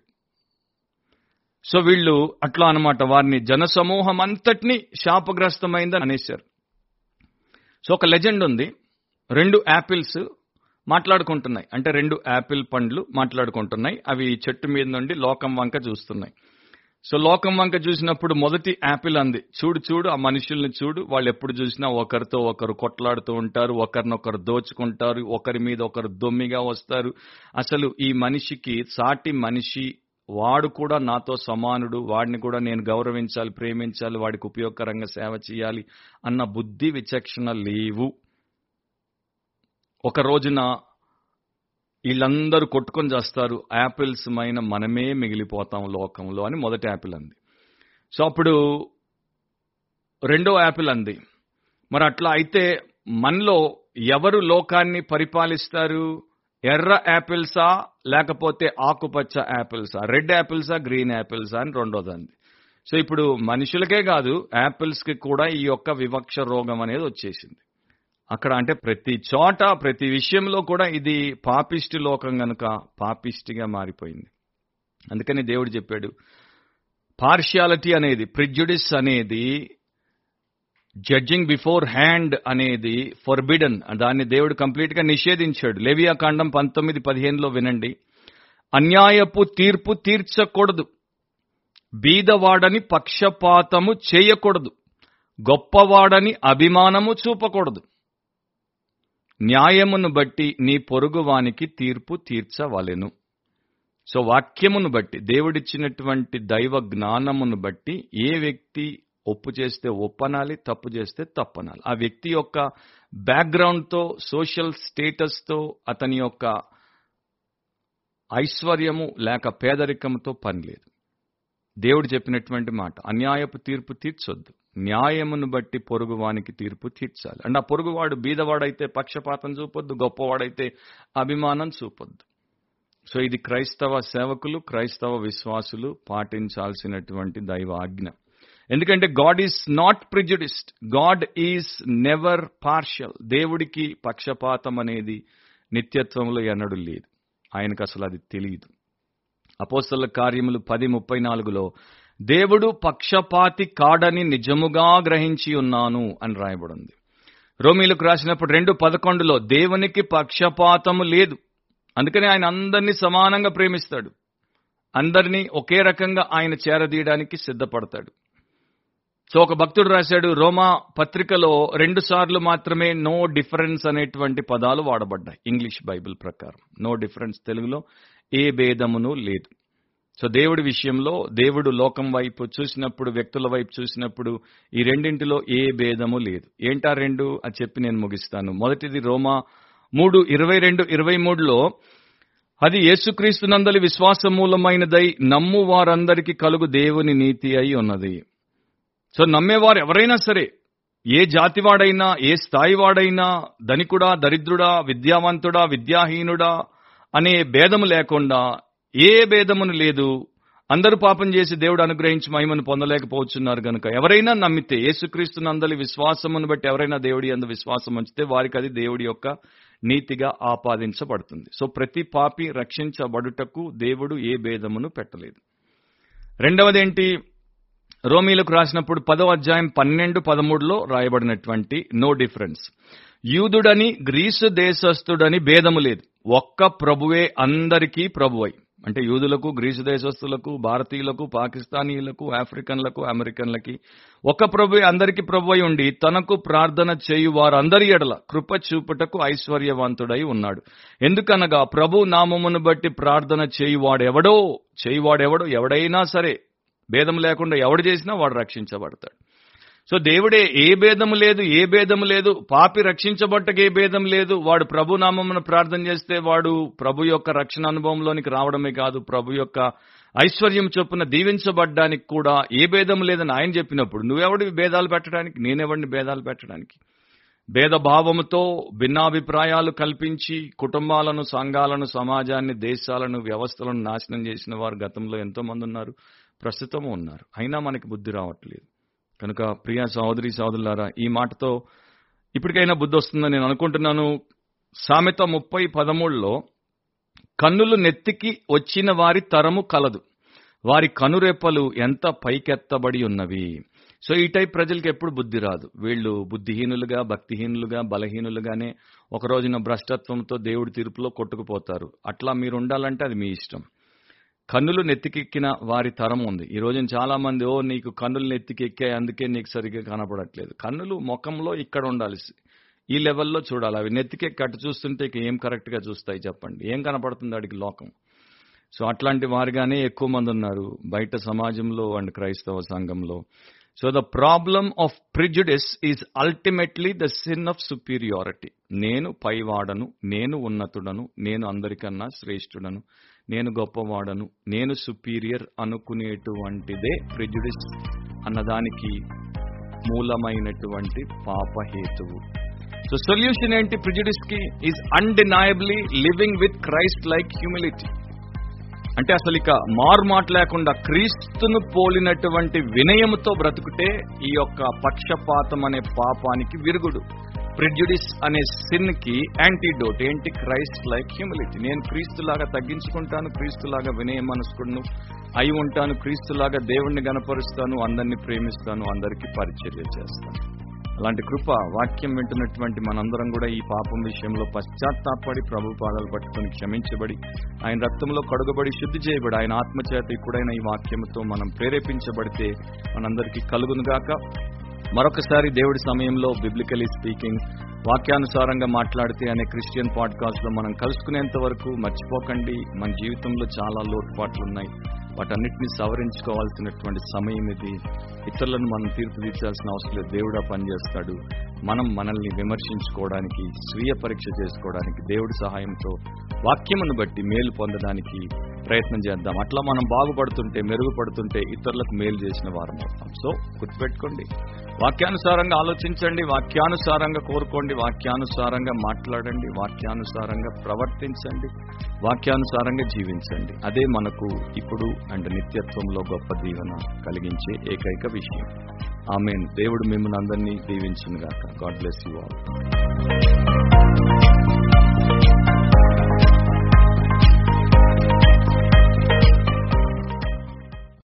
సో వీళ్ళు అట్లా అన్నమాట, వారిని జనసమూహం అంతటినీ శాపగ్రస్తమైందని అనేశారు. సో ఒక లెజెండ్ ఉంది, రెండు యాపిల్స్ మాట్లాడుకుంటున్నాయి. అంటే రెండు యాపిల్ పండ్లు మాట్లాడుకుంటున్నాయి. అవి చెట్టు మీద నుండి లోకం వంక చూస్తున్నాయి. సో లోకం వంక చూసినప్పుడు మొదటి యాపిల్ అంది, చూడు చూడు ఆ మనుషుల్ని చూడు, వాళ్ళు ఎప్పుడు చూసినా ఒకరితో ఒకరు కొట్లాడుతూ ఉంటారు, ఒకరినొకరు దోచుకుంటారు, ఒకరి మీద ఒకరు దొమ్మిగా వస్తారు. అసలు ఈ మనిషికి సాటి మనిషి వాడు కూడా నాతో సమానుడు, వాడిని కూడా నేను గౌరవించాలి, ప్రేమించాలి, వాడికి ఉపయోగకరంగా సేవ చేయాలి అన్న బుద్ధి విచక్షణ లేవు. ఒక రోజున వీళ్ళందరూ కొట్టుకొని చేస్తారు, యాపిల్స్ మైన మనమే మిగిలిపోతాం లోకంలో అని మొదటి యాపిల్ అంది. సో అప్పుడు రెండో యాపిల్ అంది, మరి అట్లా అయితే మనలో ఎవరు లోకాన్ని పరిపాలిస్తారు, ఎర్ర యాపిల్సా లేకపోతే ఆకుపచ్చ యాపిల్సా, రెడ్ యాపిల్సా గ్రీన్ యాపిల్సా అని రెండోది అంది. సో ఇప్పుడు మనుషులకే కాదు యాపిల్స్కి కూడా ఈ యొక్క వివక్ష రోగం అనేది వచ్చేసింది అక్కడ. అంటే ప్రతి చోట ప్రతి విషయంలో కూడా ఇది పాపిష్టి లోకం కనుక పాపిష్టిగా మారిపోయింది. అందుకని దేవుడు చెప్పాడు, పార్షియాలిటీ అనేది, ప్రిజుడిస్ అనేది, జడ్జింగ్ బిఫోర్ హ్యాండ్ అనేది ఫర్బిడన్, దాన్ని దేవుడు కంప్లీట్ గా నిషేధించాడు. లేవియా కాండం పంతొమ్మిది పదిహేనులో వినండి, అన్యాయపు తీర్పు తీర్చకూడదు, బీదవాడని పక్షపాతము చేయకూడదు, గొప్పవాడని అభిమానము చూపకూడదు, న్యాయమును బట్టి నీ పొరుగువానికి తీర్పు తీర్చవలెను. సో వాక్యమును బట్టి, దేవుడిచ్చినటువంటి దైవ జ్ఞానమును బట్టి ఏ వ్యక్తి ఒప్పు చేస్తే ఒప్పనాలి, తప్పు చేస్తే తప్పనాలి. ఆ వ్యక్తి యొక్క బ్యాక్గ్రౌండ్తో, సోషల్ స్టేటస్తో, అతని యొక్క ఐశ్వర్యము లేక పేదరికంతో పని లేదు. దేవుడు చెప్పినటువంటి మాట, అన్యాయపు తీర్పు తీర్చొద్దు, న్యాయమును బట్టి పొరుగువానికి తీర్పు తీర్చాలి. అంటే ఆ పొరుగువాడు బీదవాడైతే పక్షపాతం చూపొద్దు, గొప్పవాడైతే అభిమానం చూపొద్దు. సో ఇది క్రైస్తవ సేవకులు, క్రైస్తవ విశ్వాసులు పాటించాల్సినటువంటి దైవ ఆజ్ఞ. ఎందుకంటే God is not prejudiced, God is never partial. దేవుడికి పక్షపాతం అనేది నిత్యత్వంలో ఎన్నడూ లేదు, ఆయనకు అసలు అది తెలియదు. అపోస్తల కార్యములు పది ముప్పై నాలుగులో దేవుడు పక్షపాతి కాడని నిజముగా గ్రహించి ఉన్నాను అని రాయబడింది. రోమీలకు రాసినప్పుడు రెండు పదకొండులో దేవునికి పక్షపాతము లేదు, అందుకని ఆయన అందరినీ సమానంగా ప్రేమిస్తాడు, అందరినీ ఒకే రకంగా ఆయన చేరదీయడానికి సిద్ధపడతాడు. సో ఒక భక్తుడు రాశాడు, రోమా పత్రికలో రెండు సార్లు మాత్రమే నో డిఫరెన్స్ అనేటువంటి పదాలు వాడబడ్డాయి ఇంగ్లీష్ బైబిల్ ప్రకారం. నో డిఫరెన్స్ తెలుగులో ఏ భేదమును లేదు. సో దేవుడి విషయంలో, దేవుడు లోకం వైపు చూసినప్పుడు, వ్యక్తుల వైపు చూసినప్పుడు ఈ రెండింటిలో ఏ భేదము లేదు. ఏంటా రెండు అని చెప్పి నేను ముగిస్తాను. మొదటిది రోమా మూడు ఇరవై రెండు ఇరవై మూడులో అది యేసుక్రీస్తునందలి విశ్వాస మూలమైనదై నమ్ము వారందరికీ కలుగు దేవుని నీతి అయి ఉన్నది. సో నమ్మేవారు ఎవరైనా సరే, ఏ జాతివాడైనా, ఏ స్థాయివాడైనా, ధనికుడా దరిద్రుడా, విద్యావంతుడా విద్యాహీనుడా అనే భేదము లేకుండా, ఏ భేదమును లేదు, అందరూ పాపం చేసి దేవుడు అనుగ్రహించి మహిమను పొందలేకపోతున్నారు కనుక ఎవరైనా నమ్మితే, యేసుక్రీస్తునందలి విశ్వాసమును బట్టి ఎవరైనా దేవుడి యందు విశ్వాసం ఉంచితే వారికి అది దేవుడి యొక్క నీతిగా ఆపాదించబడుతుంది. సో ప్రతి పాపి రక్షించబడుటకు దేవుడు ఏ భేదమును పెట్టలేదు. రెండవదేంటి, రోమీలకు రాసినప్పుడు పదో అధ్యాయం పన్నెండు పదమూడులో రాయబడినటువంటి నో డిఫరెన్స్, యూదుడని గ్రీసు దేశస్థుడని భేదము లేదు, ఒక్క ప్రభువే అందరికీ ప్రభువై. అంటే యూదులకు, గ్రీసు దేశస్థులకు, భారతీయులకు, పాకిస్తానీయులకు, ఆఫ్రికన్లకు, అమెరికన్లకి ఒక ప్రభువే అందరికీ ప్రభువై ఉండి తనకు ప్రార్థన చేయు వారందరి ఎడల కృప చూపుటకు ఐశ్వర్యవంతుడై ఉన్నాడు. ఎందుకనగా ప్రభు నామమును బట్టి ప్రార్థన చేయువాడెవడో చేయువాడెవడో ఎవడైనా సరే భేదం లేకుండా ఎవడు చేసినా వాడు రక్షించబడతాడు. సో దేవుడే ఏ భేదము లేదు, ఏ భేదము లేదు, పాపి రక్షించబట్టకే భేదం లేదు. వాడు ప్రభు నామమును ప్రార్థన చేస్తే వాడు ప్రభు యొక్క రక్షణ అనుభవంలోనికి రావడమే కాదు, ప్రభు యొక్క ఐశ్వర్యం చొప్పున దీవించబడ్డానికి కూడా ఏ భేదం లేదని ఆయన చెప్పినప్పుడు నువ్వెవడివి భేదాలు పెట్టడానికి, నేనెవడిని భేదాలు పెట్టడానికి. భేదభావముతో భిన్నాభిప్రాయాలు కల్పించి కుటుంబాలను, సంఘాలను, సమాజాన్ని, దేశాలను, వ్యవస్థలను నాశనం చేసిన వారు గతంలో ఎంతో మంది ఉన్నారు, ప్రస్తుతము ఉన్నారు. అయినా మనకి బుద్ధి రావట్లేదు కనుక. ప్రియా సహోదరి సహోదరులారా, ఈ మాటతో ఇప్పటికైనా బుద్ధి వస్తుందని నేను అనుకుంటున్నాను. సామెత ముప్పై పదమూడులో కన్నులు నెత్తికి వచ్చిన వారి తరము కలదు, వారి కనురెప్పలు ఎంత పైకెత్తబడి ఉన్నవి. సో ఈ టైప్ ప్రజలకు ఎప్పుడు బుద్ధి రాదు. వీళ్ళు బుద్ధిహీనులుగా, భక్తిహీనులుగా, బలహీనులుగానే ఒక రోజున భ్రష్టత్వంతో దేవుడి తీర్పులో కొట్టుకుపోతారు. అట్లా మీరు ఉండాలంటే అది మీ ఇష్టం. కన్నులు నెత్తికెక్కిన వారి తరం ఉంది. ఈ రోజున చాలా మంది, ఓ నీకు కన్నులు నెత్తికెక్కాయి అందుకే నీకు సరిగ్గా కనపడట్లేదు. కన్నులు ముఖంలో ఇక్కడ ఉండాలి, ఈ లెవెల్లో చూడాలి. అవి నెత్తికే కట్టు చూస్తుంటే ఇక ఏం కరెక్ట్గా చూస్తాయి చెప్పండి, ఏం కనపడుతుంది వాడికి లోకం. సో అట్లాంటి వారుగానే ఎక్కువ మంది ఉన్నారు బయట సమాజంలో అండ్ క్రైస్తవ సంఘంలో. So the problem of prejudice is ultimately the sin of superiority. నేను పైవాడను, నేను ఉన్నతుడను, నేను అందరికన్నా శ్రేష్ఠుడను, నేను గొప్పవాడను, నేను సుపీరియర్ అనుకునేటువంటిదే ప్రిజుడిస్ అన్నదానికి మూలమైనటువంటి పాపహేతువు. సో సొల్యూషన్ ఏంటి ప్రిజుడిస్ కి? Is undeniably living with Christ like humility. అంటే అసలు ఇక మారు మాట లేకుండా క్రీస్తును పోలినటువంటి వినయంతో బ్రతుకుతే ఈ యొక్క పక్షపాతం అనే పాపానికి విరుగుడు. ప్రిజుడిస్ అనే సిన్ కి యాంటీడోట్ ఏంటి? Christ like humility. నేను క్రీస్తులాగా తగ్గించుకుంటాను, క్రీస్తులాగా వినయ మనస్కుడును అయి ఉంటాను, క్రీస్తులాగా దేవుణ్ణి గణపరుస్తాను, అందరినీ ప్రేమిస్తాను, అందరికీ పరిచర్య చేస్తాను. అలాంటి కృప వాక్యం వింటున్నటువంటి మనందరం కూడా ఈ పాపం విషయంలో పశ్చాత్తాపడి ప్రభు పాదాలు పట్టుకుని క్షమించబడి ఆయన రక్తంలో కడుగబడి శుద్ధి చేయబడి ఆయన ఆత్మచేత ఇప్పుడైన ఈ వాక్యంతో మనం ప్రేరేపించబడితే మనందరికీ కలుగునుగాక. మరొకసారి దేవుడి సమయంలో బిబ్లికలీ స్పీకింగ్ వాక్యానుసారంగా మాట్లాడితే అనే క్రిస్టియన్ పాడ్కాస్ట్ లో మనం కలుసుకునేంత వరకు మర్చిపోకండి, మన జీవితంలో చాలా లోటుపాట్లున్నాయి, వాటన్నిటిని సవరించుకోవాల్సినటువంటి సమయం ఇది. ఇతరులను మనం తీర్పు తీర్చాల్సిన అవసరం లేదు, దేవుడా పనిచేస్తాడు. మనం మనల్ని విమర్శించుకోవడానికి, స్వీయ పరీక్ష చేసుకోవడానికి దేవుడి సహాయంతో వాక్యమును బట్టి మేలు పొందడానికి ప్రయత్నం చేద్దాం. అట్లా మనం బాగుపడుతుంటే, మెరుగుపడుతుంటే ఇతరులకు మేలు చేసిన వారం అవుతాం. సో గుర్తుపెట్టుకోండి, వాక్యానుసారంగా ఆలోచించండి, వాక్యానుసారంగా కోరుకోండి, వాక్యానుసారంగా మాట్లాడండి, వాక్యానుసారంగా ప్రవర్తించండి, వాక్యానుసారంగా జీవించండి. అదే మనకు ఇప్పుడు అండ్ నిత్యత్వంలో గొప్ప దీవెన కలిగించే ఏకైక విషయం. ఆమేన్. దేవుడు మిమ్మల్ని అందరినీ దీవించును గాక. God bless you all.